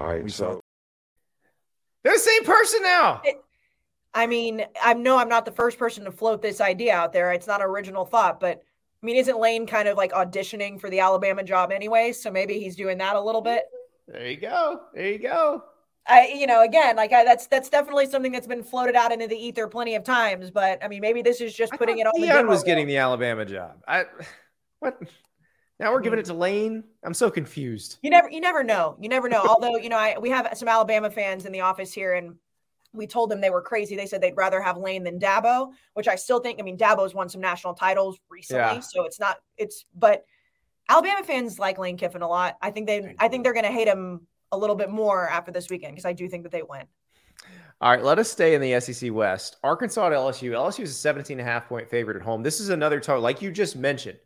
All right, so they're the same person now. I mean, I'm not the first person to float this idea out there. It's not an original thought, but I mean, isn't Lane kind of like auditioning for the Alabama job anyway? So maybe he's doing that a little bit. There you go. There you go. That's definitely something that's been floated out into the ether plenty of times. But I mean, maybe this is just putting it on. Deion was getting the Alabama job. What? Now we're giving it to Lane. I'm so confused. You never know. Although we have some Alabama fans in the office here, and we told them they were crazy. They said they'd rather have Lane than Dabo, which I still think. I mean, Dabo's won some national titles recently, so it's not. But Alabama fans like Lane Kiffin a lot. I think they're going to hate him a little bit more after this weekend because I do think that they win. All right, let us stay in the SEC West. Arkansas at LSU. LSU is a 17.5-point favorite at home. This is another total, like you just mentioned,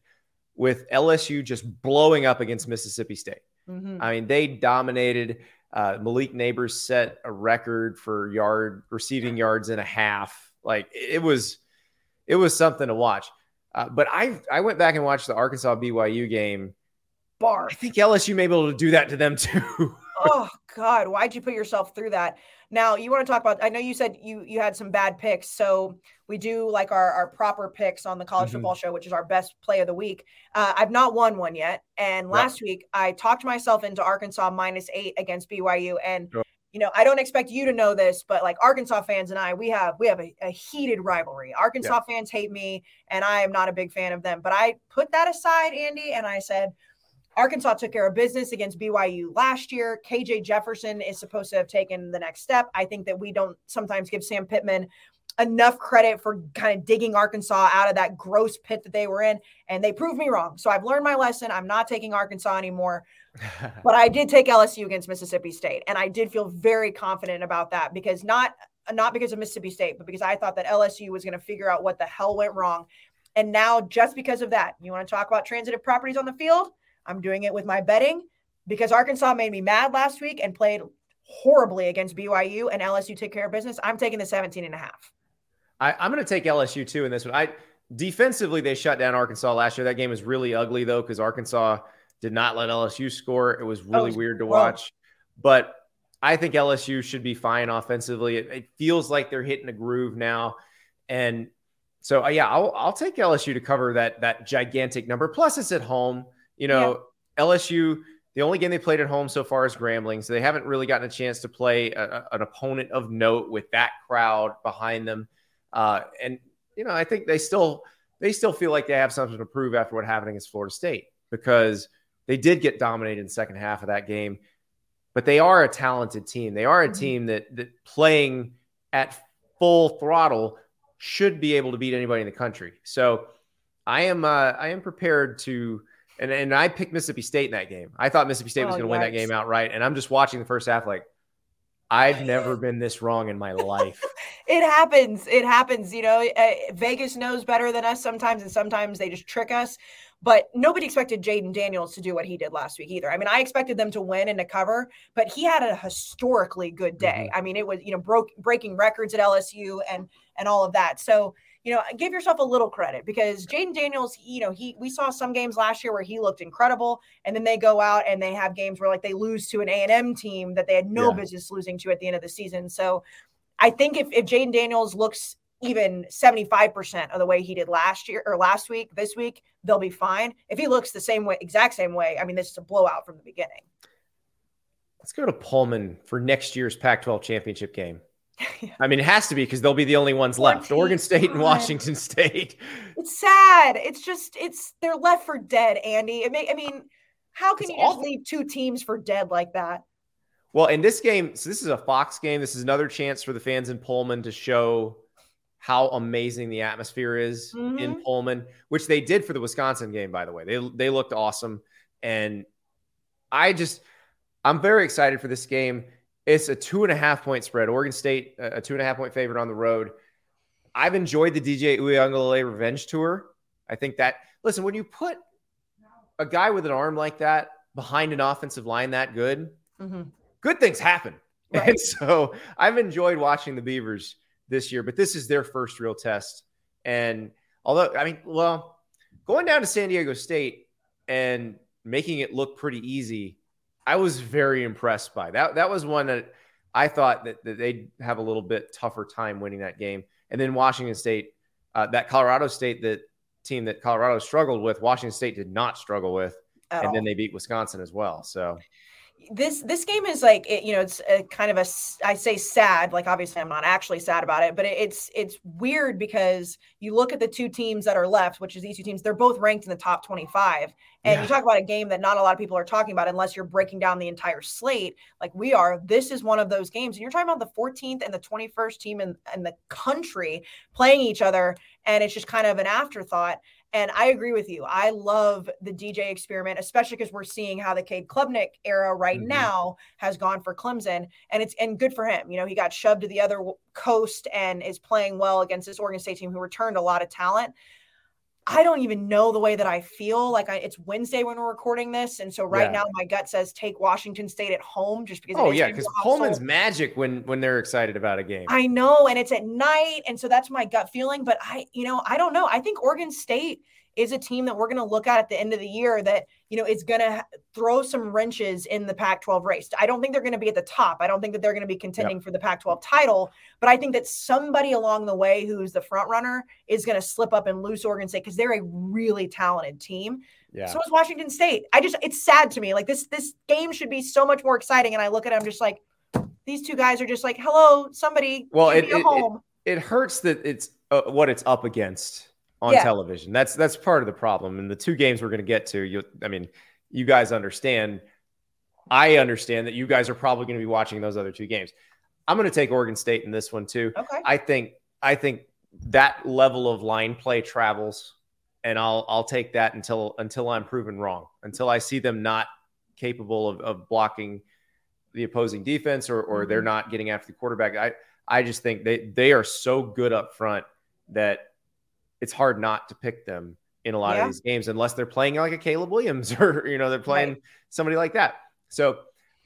with LSU just blowing up against Mississippi State. Mm-hmm. I mean, they dominated. Malik Nabers set a record for receiving yards and a half. Like it was something to watch. But I went back and watched the Arkansas BYU game. I think LSU may be able to do that to them too. Oh God, why'd you put yourself through that? Now you want to talk about? I know you said you had some bad picks, so we do like our proper picks on the College Football Show, which is our best play of the week. I've not won one yet, and last week I talked myself into Arkansas -8 against BYU, and I don't expect you to know this, but like Arkansas fans and I, we have a heated rivalry. Arkansas fans hate me, and I am not a big fan of them. But I put that aside, Andy, and I said, Arkansas took care of business against BYU last year. KJ Jefferson is supposed to have taken the next step. I think that we don't sometimes give Sam Pittman enough credit for kind of digging Arkansas out of that gross pit that they were in, and they proved me wrong. So I've learned my lesson. I'm not taking Arkansas anymore, but I did take LSU against Mississippi State, and I did feel very confident about that because not because of Mississippi State, but because I thought that LSU was going to figure out what the hell went wrong. And now just because of that, you want to talk about transitive properties on the field? I'm doing it with my betting because Arkansas made me mad last week and played horribly against BYU, and LSU took care of business. I'm taking the 17.5. I'm going to take LSU too in this one. Defensively, they shut down Arkansas last year. That game was really ugly though, because Arkansas did not let LSU score. It was really weird to watch, but I think LSU should be fine offensively. It feels like they're hitting a groove now. And so I'll take LSU to cover that gigantic number. Plus it's at home. LSU, the only game they played at home so far is Grambling. So they haven't really gotten a chance to play an opponent of note with that crowd behind them. I think they still feel like they have something to prove after what happened against Florida State because they did get dominated in the second half of that game. But they are a talented team. They are a team that playing at full throttle should be able to beat anybody in the country. So I am prepared to... And I picked Mississippi State in that game. I thought Mississippi State was going to win that game outright. And I'm just watching the first half like, I've never been this wrong in my life. It happens. Vegas knows better than us sometimes, and sometimes they just trick us. But nobody expected Jaden Daniels to do what he did last week either. I mean, I expected them to win and to cover, but he had a historically good day. Mm-hmm. I mean, it was, breaking records at LSU and all of that. So, give yourself a little credit because Jaden Daniels, we saw some games last year where he looked incredible, and then they go out and they have games where like they lose to an A&M team that they had no business losing to at the end of the season. So I think if Jaden Daniels looks even 75% of the way he did last year or last week, this week, they'll be fine. If he looks the same way, exact same way, I mean, this is a blowout from the beginning. Let's go to Pullman for next year's Pac-12 championship game. I mean, it has to be because they'll be the only ones left. Oregon State and Washington State. It's sad. They're left for dead, Andy. How can you just leave two teams for dead like that? Well, in this game, so this is a Fox game. This is another chance for the fans in Pullman to show how amazing the atmosphere is in Pullman, which they did for the Wisconsin game, by the way. They looked awesome. And I'm very excited for this game. It's a 2.5-point spread. Oregon State, a 2.5-point favorite on the road. I've enjoyed the DJ Uiagalelei revenge tour. I think that, listen, when you put a guy with an arm like that behind an offensive line that good, good things happen. Right. And so I've enjoyed watching the Beavers this year, but this is their first real test. And although, I mean, well, going down to San Diego State and making it look pretty easy, I was very impressed by that. That was one that I thought that they'd have a little bit tougher time winning that game. And then Washington State, that Colorado State, that team that Colorado struggled with, Washington State did not struggle with. Oh. And then they beat Wisconsin as well. So this game is like, it's a kind of I say sad, like obviously I'm not actually sad about it, but it's weird because you look at the two teams that are left, which is these two teams, they're both ranked in the top 25. And yeah. You talk about a game that not a lot of people are talking about unless you're breaking down the entire slate like we are. This is one of those games. And you're talking about the 14th and the 21st team in the country playing each other. And it's just kind of an afterthought. And I agree with you. I love the DJ experiment, especially because we're seeing how the Cade Klubnik era right mm-hmm. now has gone for Clemson. And good for him. He got shoved to the other coast and is playing well against this Oregon State team who returned a lot of talent. I don't even know the way that I feel. Like it's Wednesday when we're recording this. And so now my gut says take Washington State at home just because. Oh, yeah, because Coleman's magic when they're excited about a game. I know. And it's at night. And so that's my gut feeling. But I don't know. I think Oregon State is a team that we're going to look at the end of the year that, is going to throw some wrenches in the Pac-12 race. I don't think they're going to be at the top. I don't think that they're going to be contending for the Pac-12 title, but I think that somebody along the way who's the front runner is going to slip up and lose Oregon State because they're a really talented team. Yeah. So is Washington State. It's sad to me. Like this game should be so much more exciting. And I look at it, I'm just like, these two guys are just like, hello, somebody. Well, it hurts that it's what it's up against on television. That's part of the problem. And the two games we're going to get to, you guys understand. I understand that you guys are probably going to be watching those other two games. I'm going to take Oregon State in this one too. Okay. I think that level of line play travels, and I'll take that until I'm proven wrong, until I see them not capable of blocking the opposing defense or they're not getting after the quarterback. I just think they are so good up front that it's hard not to pick them in a lot of these games unless they're playing like a Caleb Williams or, they're playing somebody like that. So,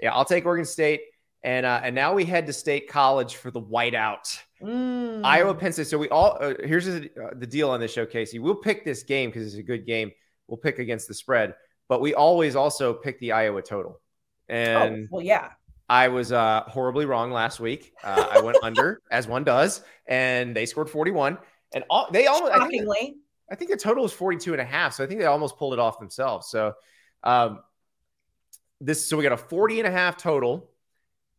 yeah, I'll take Oregon State. And now we head to State College for the whiteout. Iowa, Penn State. So we all here's the deal on this show, Casey. We'll pick this game because it's a good game. We'll pick against the spread. But we always also pick the Iowa total. And I was horribly wrong last week. I went under, as one does, and they scored 41. And they almost, I think the total was 42.5. So I think they almost pulled it off themselves. So so we got a 40.5 total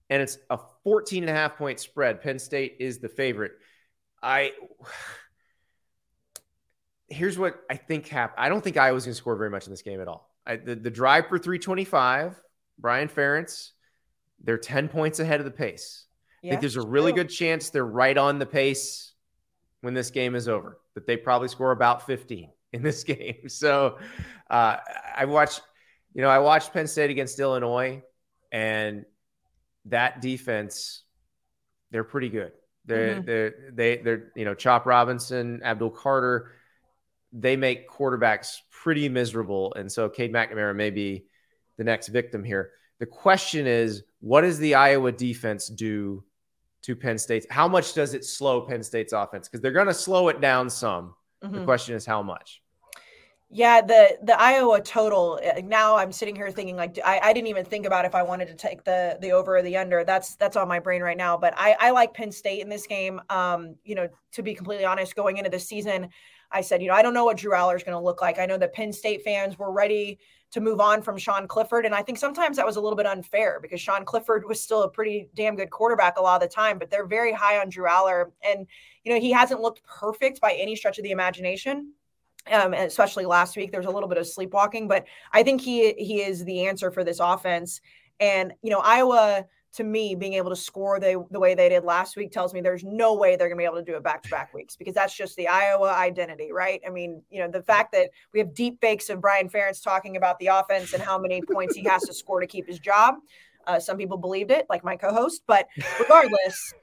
and it's a 14.5 point spread. Penn State is the favorite. Here's what I think happened. I don't think Iowa's going to score very much in this game at all. The drive for 325, Brian Ferentz, they're 10 points ahead of the pace. Yeah, I think there's a really good chance they're right on the pace when this game is over, that they probably score about 15 in this game. So I watched Penn State against Illinois, and that defense, they're pretty good. They're Chop Robinson, Abdul Carter, they make quarterbacks pretty miserable. And so Cade McNamara may be the next victim here. The question is, what does the Iowa defense do to Penn State's? How much does it slow Penn State's offense? Because they're going to slow it down some. Mm-hmm. The question is how much. Yeah, the Iowa total. Now I'm sitting here thinking like I didn't even think about if I wanted to take the over or the under. That's on my brain right now. But I like Penn State in this game. To be completely honest, going into the season, I said, I don't know what Drew Aller is going to look like. I know that Penn State fans were ready to move on from Sean Clifford. And I think sometimes that was a little bit unfair because Sean Clifford was still a pretty damn good quarterback a lot of the time, but they're very high on Drew Aller. And, he hasn't looked perfect by any stretch of the imagination. And especially last week, there's a little bit of sleepwalking, but I think he is the answer for this offense. And, Iowa, to me, being able to score the way they did last week tells me there's no way they're going to be able to do it back-to-back weeks because that's just the Iowa identity, right? I mean, the fact that we have deep fakes of Brian Ferentz talking about the offense and how many points he has to score to keep his job. Some people believed it, like my co-host. But regardless,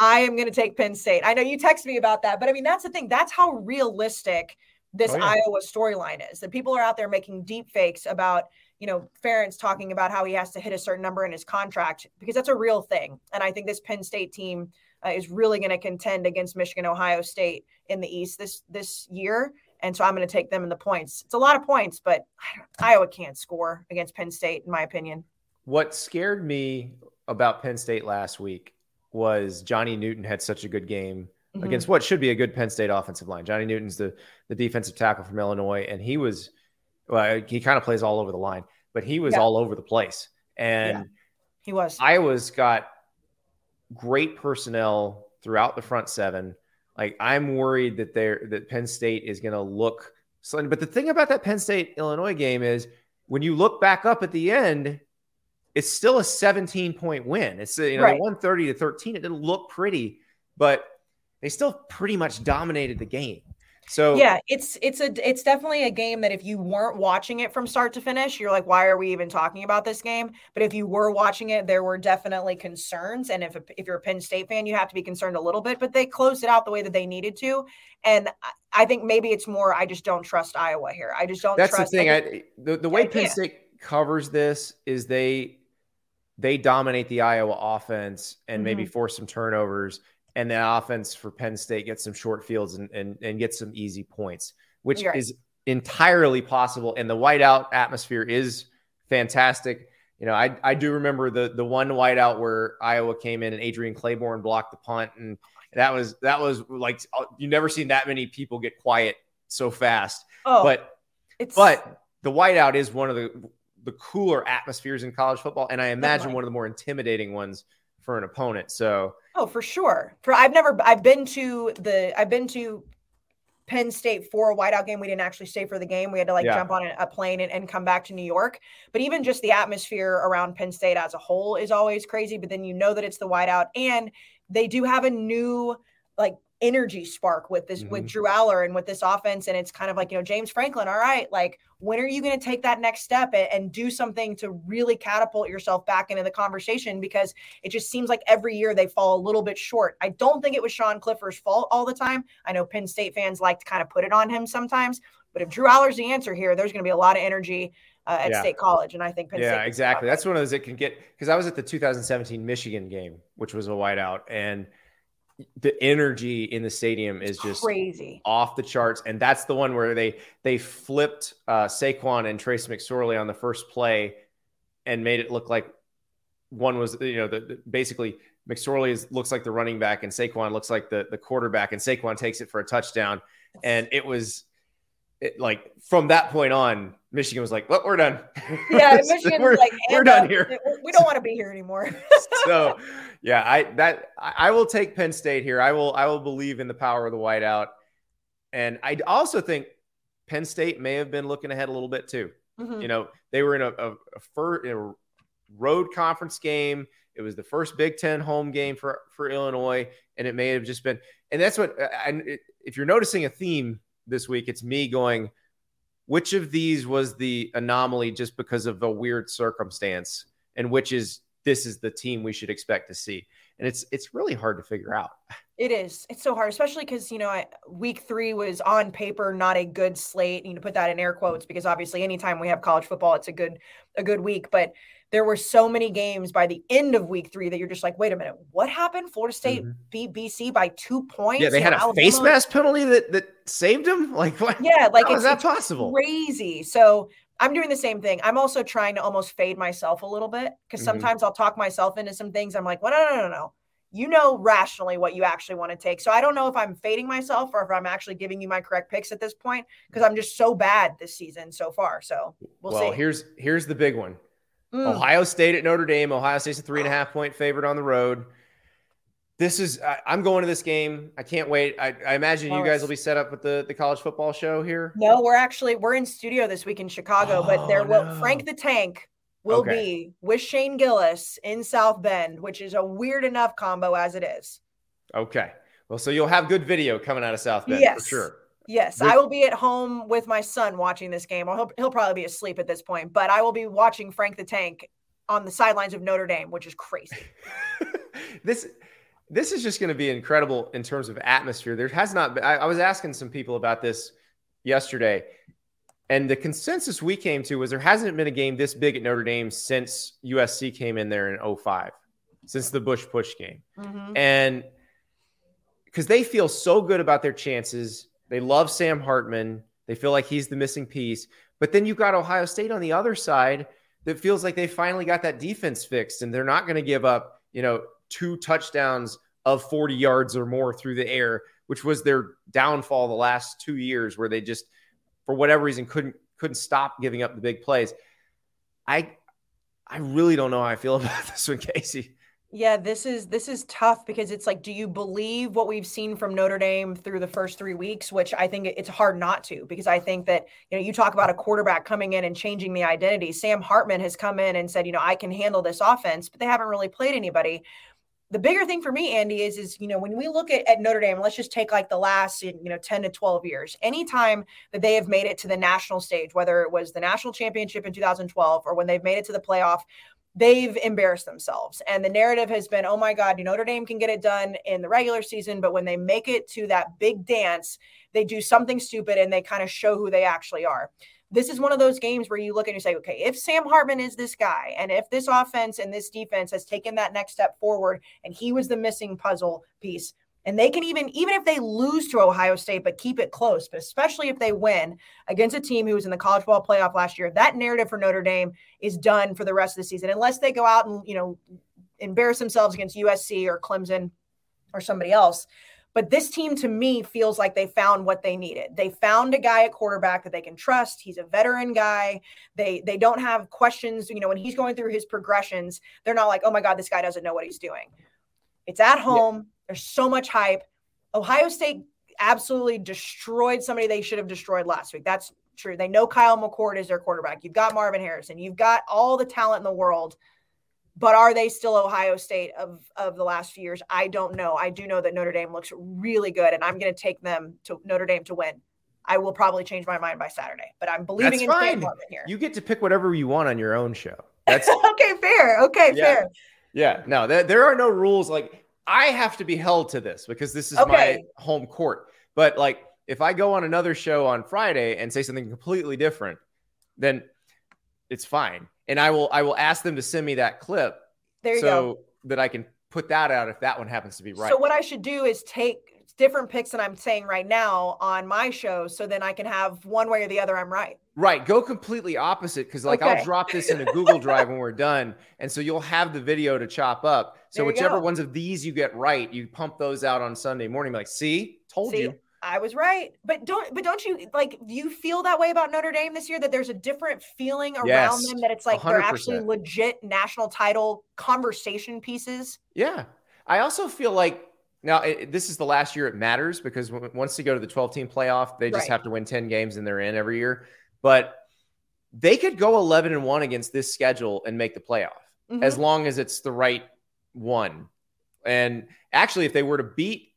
I am going to take Penn State. I know you texted me about that, but, that's the thing. That's how realistic this Iowa storyline is. That people are out there making deep fakes about, you know, Ferentz talking about how he has to hit a certain number in his contract, because that's a real thing. And I think this Penn State team is really going to contend against Michigan, Ohio State in the East this year. And so I'm going to take them in the points. It's a lot of points, but Iowa can't score against Penn State, in my opinion. What scared me about Penn State last week was Johnny Newton had such a good game against what should be a good Penn State offensive line. Johnny Newton's the defensive tackle from Illinois, and he was he kind of plays all over the line, but he was all over the place. And he was. Iowa's got great personnel throughout the front seven. Like, I'm worried that that Penn State is going to look slim. But the thing about that Penn State Illinois game is, when you look back up at the end, it's still a 17-point win. It's 130-13. It didn't look pretty, but they still pretty much dominated the game. So yeah, it's definitely a game that if you weren't watching it from start to finish, you're like, why are we even talking about this game? But if you were watching it, there were definitely concerns. And if you're a Penn State fan, you have to be concerned a little bit, but they closed it out the way that they needed to. And I think maybe it's more, I just don't trust Iowa here. I just don't trust. That's the thing. The way Penn State covers this is they dominate the Iowa offense and maybe force some turnovers. And the offense for Penn State gets some short fields and gets some easy points, which is entirely possible. And the whiteout atmosphere is fantastic. You know, I do remember the one whiteout where Iowa came in and Adrian Claiborne blocked the punt. And that was like, you've never seen that many people get quiet so fast. But the whiteout is one of the cooler atmospheres in college football. And I imagine one of the more intimidating ones for an opponent. So, for sure. I've been to Penn State for a whiteout game. We didn't actually stay for the game. We had to jump on a plane and come back to New York. But even just the atmosphere around Penn State as a whole is always crazy. But then you know that it's the whiteout, and they do have a new energy spark with this with Drew Aller and with this offense. And it's kind of like, you know, James Franklin, all right, like, when are you going to take that next step and do something to really catapult yourself back into the conversation? Because it just seems like every year they fall a little bit short. I don't think it was Sean Clifford's fault all the time. I know Penn State fans like to kind of put it on him sometimes, but if Drew Aller's the answer here, there's going to be a lot of energy at State College. And I think Penn State. Yeah, exactly. That's one of those that can get, because I was at the 2017 Michigan game, which was a whiteout, and the energy in the stadium is just crazy, off the charts. And that's the one where they flipped Saquon and Trace McSorley on the first play and made it look like one was, you know, basically McSorley looks like the running back and Saquon looks like the quarterback, and Saquon takes it for a touchdown. And it was from that point on, Michigan was like, well, we're done. Yeah, Michigan was like, we're done here. We don't want to be here anymore. So, yeah, I will take Penn State here. I will believe in the power of the whiteout. And I also think Penn State may have been looking ahead a little bit too. Mm-hmm. You know, they were in a road conference game. It was the first Big Ten home game for Illinois, and it may have just been. And that's what, if you're noticing a theme this week, it's me going, which of these was the anomaly just because of a weird circumstance, and which is, this is the team we should expect to see. And it's really hard to figure out. It is. It's so hard, especially because, you know, week three was on paper not a good slate. You know, put that in air quotes, because obviously anytime we have college football, it's a good week. But there were so many games by the end of week three that you're just like, wait a minute, what happened? Florida State beat BC by 2 points. Yeah, they had Alabama. Face mask penalty that saved them. Like, what? Yeah, like, how is that possible? Crazy. So I'm doing the same thing. I'm also trying to almost fade myself a little bit, because sometimes I'll talk myself into some things. I'm like, well, no. You know rationally what you actually want to take. So I don't know if I'm fading myself or if I'm actually giving you my correct picks at this point, because I'm just so bad this season so far. So we'll see. Well, here's the big one. Ohio State at Notre Dame. Ohio State's a 3.5-point favorite on the road. This is I'm going to this game. I can't wait. I imagine you guys will be set up with the college football show here. No, we're in studio this week in Chicago, but there will Frank the Tank will be with Shane Gillis in South Bend, which is a weird enough combo as it is. Okay. Well, so you'll have good video coming out of South Bend for sure. Yes, I will be at home with my son watching this game. He'll probably be asleep at this point, but I will be watching Frank the Tank on the sidelines of Notre Dame, which is crazy. This is just going to be incredible in terms of atmosphere. There has not been, I was asking some people about this yesterday. And the consensus we came to was there hasn't been a game this big at Notre Dame since USC came in there in 05, since the Bush push game. Mm-hmm. And because they feel so good about their chances. They love Sam Hartman. They feel like he's the missing piece. But then you've got Ohio State on the other side that feels like they finally got that defense fixed, and they're not going to give up, you know, 2 touchdowns of 40 yards or more through the air, which was their downfall the last 2 years, where they just, for whatever reason, couldn't stop giving up the big plays. I really don't know how I feel about this one, Kayce. Yeah, this is tough, because it's like, do you believe what we've seen from Notre Dame through the first 3 weeks? Which I think it's hard not to, because I think that, you know, you talk about a quarterback coming in and changing the identity. Sam Hartman has come in and said, you know, I can handle this offense, but they haven't really played anybody. The bigger thing for me, Andy, is, you know, when we look at Notre Dame, let's just take like the last, you know, 10 to 12 years, anytime that they have made it to the national stage, whether it was the national championship in 2012 or when they've made it to the playoff, they've embarrassed themselves. And the narrative has been, oh my God, Notre Dame can get it done in the regular season, but when they make it to that big dance, they do something stupid and they kind of show who they actually are. This is one of those games where you look and you say, okay, if Sam Hartman is this guy, and if this offense and this defense has taken that next step forward, and he was the missing puzzle piece, and they can even if they lose to Ohio State, but keep it close, but especially if they win against a team who was in the college football playoff last year, that narrative for Notre Dame is done for the rest of the season, unless they go out and, you know, embarrass themselves against USC or Clemson or somebody else. But this team, to me, feels like they found what they needed. They found a guy at quarterback that they can trust. He's a veteran guy. They don't have questions. You know, when he's going through his progressions, they're not like, oh my God, this guy doesn't know what he's doing. It's at home. Yeah. There's so much hype. Ohio State absolutely destroyed somebody they should have destroyed last week. That's true. They know Kyle McCord is their quarterback. You've got Marvin Harrison. You've got all the talent in the world, but are they still Ohio State of the last few years? I don't know. I do know that Notre Dame looks really good, and I'm going to take them to Notre Dame to win. I will probably change my mind by Saturday, but I'm believing in Sam Hartman here. You get to pick whatever you want on your own show. That's okay. Fair. Okay. Yeah. Fair. Yeah. No, there are no rules. Like, I have to be held to this because this is okay. My home court. But like, if I go on another show on Friday and say something completely different, then it's fine. And I will ask them to send me that clip so that I can put that out if that one happens to be right. So what I should do is take different picks that I'm saying right now on my show, so then I can have one way or the other I'm right. Right. Go completely opposite, because like, okay, I'll drop this in a Google Drive when we're done. And so you'll have the video to chop up. So whichever ones of these you get right, you pump those out on Sunday morning. Like, see, told you. I was right. But don't you, like, do you feel that way about Notre Dame this year, that there's a different feeling around them, that it's like 100%. They're actually legit national title conversation pieces? Yeah. I also feel like now this is the last year it matters, because once they go to the 12-team playoff, they just have to win 10 games and they're in every year. But they could go 11-1 against this schedule and make the playoff as long as it's the right one. And actually, if they were to beat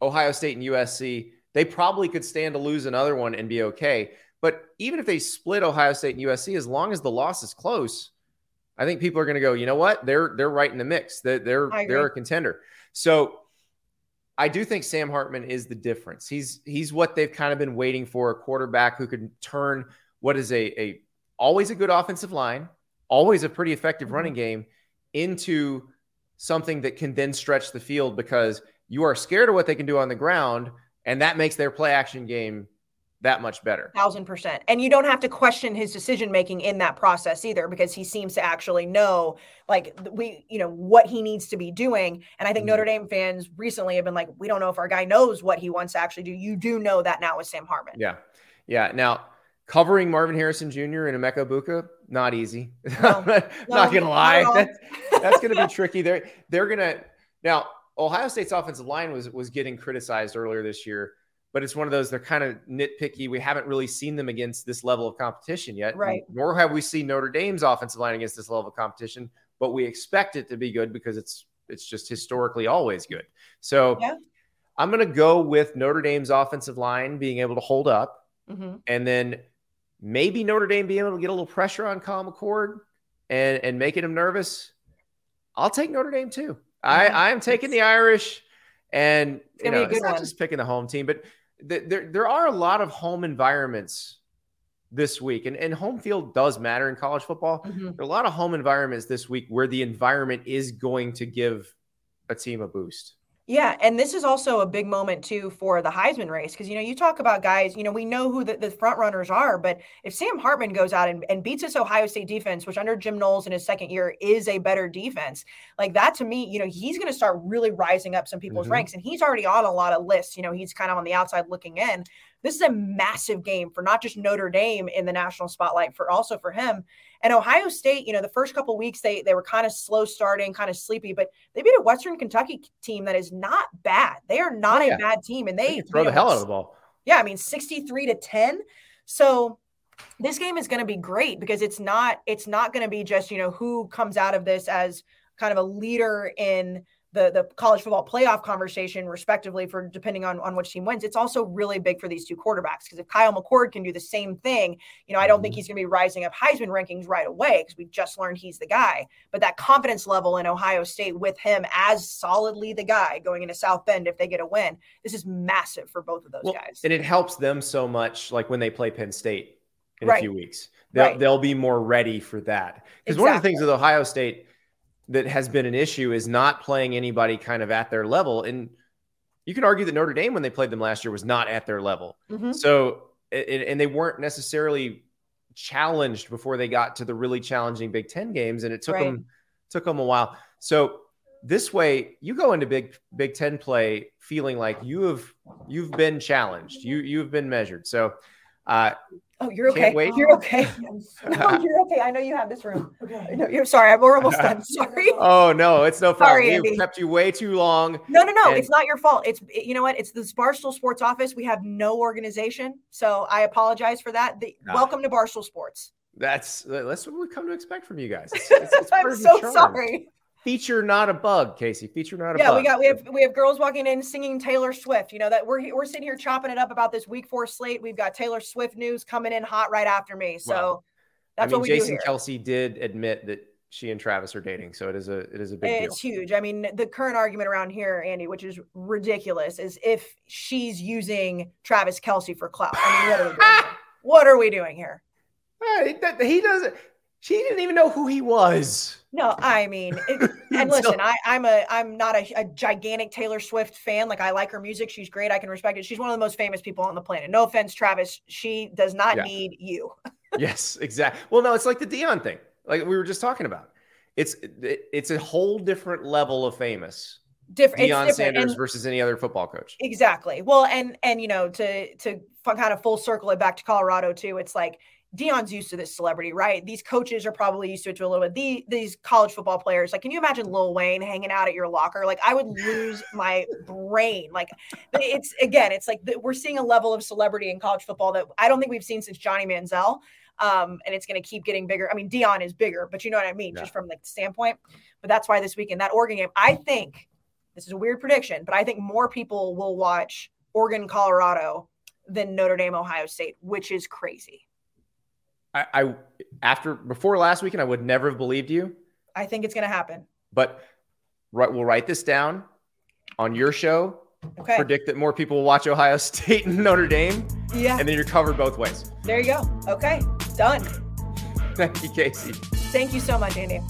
Ohio State and USC, they probably could stand to lose another one and be okay. But even if they split Ohio State and USC, as long as the loss is close, I think people are going to go, you know what? They're right in the mix. They're a contender. So I do think Sam Hartman is the difference. He's what they've kind of been waiting for, a quarterback who could turn what is a always a good offensive line, always a pretty effective running game, into something that can then stretch the field, because you are scared of what they can do on the ground, and that makes their play action game that much better. 1,000%. And you don't have to question his decision-making in that process either, because he seems to actually know, like, what he needs to be doing. And I think Notre Dame fans recently have been like, we don't know if our guy knows what he wants to actually do. You do know that now with Sam Hartman. Yeah. Yeah. Now, covering Marvin Harrison Jr. and Emeka Buka, not easy. Not going to lie. That's going to be tricky. They're going to – now, Ohio State's offensive line was getting criticized earlier this year, but it's one of those, they're kind of nitpicky. We haven't really seen them against this level of competition yet. Right. Nor have we seen Notre Dame's offensive line against this level of competition, but we expect it to be good because it's just historically always good. So I'm going to go with Notre Dame's offensive line being able to hold up, and then maybe Notre Dame being able to get a little pressure on Kyle McCord and making him nervous. I'll take Notre Dame too. I'm taking the Irish, and it's not just picking the home team, but there are a lot of home environments this week, and home field does matter in college football. Mm-hmm. There are a lot of home environments this week where the environment is going to give a team a boost. Yeah, and this is also a big moment, too, for the Heisman race because, you know, you talk about guys, you know, we know who the front runners are, but if Sam Hartman goes out and beats this Ohio State defense, which under Jim Knowles in his second year is a better defense, like that to me, you know, he's going to start really rising up some people's ranks, and he's already on a lot of lists. You know, he's kind of on the outside looking in. This is a massive game for not just Notre Dame in the national spotlight, for also for him. And Ohio State, you know, the first couple of weeks, they were kind of slow starting, kind of sleepy, but they beat a Western Kentucky team that is not bad. They are not a bad team. And they throw the hell out of the ball. Yeah, I mean, 63-10. So this game is going to be great because it's not going to be just, you know, who comes out of this as kind of a leader in the college football playoff conversation, respectively, for depending on which team wins. It's also really big for these two quarterbacks because if Kyle McCord can do the same thing, you know, I don't think he's going to be rising up Heisman rankings right away because we just learned he's the guy. But that confidence level in Ohio State with him as solidly the guy going into South Bend if they get a win, this is massive for both of those guys. And it helps them so much, like when they play Penn State in a few weeks. They'll be more ready for that. Because one of the things with Ohio State that has been an issue is not playing anybody kind of at their level. And you can argue that Notre Dame, when they played them last year, was not at their level. Mm-hmm. So, and they weren't necessarily challenged before they got to the really challenging Big Ten games. And it took them a while. So this way you go into Big Ten play feeling like you've been challenged. You've been measured. So, oh, you're okay. You're okay. No, you're okay. I know you have this room. Okay. No, you're sorry. I'm almost done. Sorry. Oh no, it's no problem. Sorry, Andy. We've kept you way too long. No. It's not your fault. You know what? It's this Barstool Sports office. We have no organization, so I apologize for that. Welcome to Barstool Sports. That's what we come to expect from you guys. It's I'm so charm. Sorry. Feature not a bug, Kayce. Feature not a bug. Yeah, we have girls walking in singing Taylor Swift. You know that we're sitting here chopping it up about this week 4 slate. We've got Taylor Swift news coming in hot right after me. So what we do here. Jason Kelce did admit that she and Travis are dating, so it is a big deal. It's huge. I mean, the current argument around here, Andy, which is ridiculous, is if she's using Travis Kelce for clout. I mean, what are we doing here? He doesn't. She didn't even know who he was. No, I mean, and listen, I'm not a gigantic Taylor Swift fan. Like, I like her music. She's great. I can respect it. She's one of the most famous people on the planet. No offense, Travis. She does not need you. Yes, exactly. Well, no, it's like the Dion thing. Like we were just talking about. It's a whole different level of famous. Deion Sanders versus any other football coach. Exactly. Well, and you know, to kind of full circle it back to Colorado too, it's like, Deion's used to this celebrity, right? These coaches are probably used to it to a little bit. These college football players, like, can you imagine Lil Wayne hanging out at your locker? Like, I would lose my brain. Like, we're seeing a level of celebrity in college football that I don't think we've seen since Johnny Manziel. And it's going to keep getting bigger. I mean, Deion is bigger, but you know what I mean, just from the standpoint. But that's why this weekend, that Oregon game, I think, this is a weird prediction, but I think more people will watch Oregon, Colorado than Notre Dame, Ohio State, which is crazy. Before last weekend, I would never have believed you. I think it's going to happen. But we'll write this down on your show. Okay. Predict that more people will watch Ohio State and Notre Dame. Yeah. And then you're covered both ways. There you go. Okay. Done. Thank you, Kayce. Thank you so much, Andy.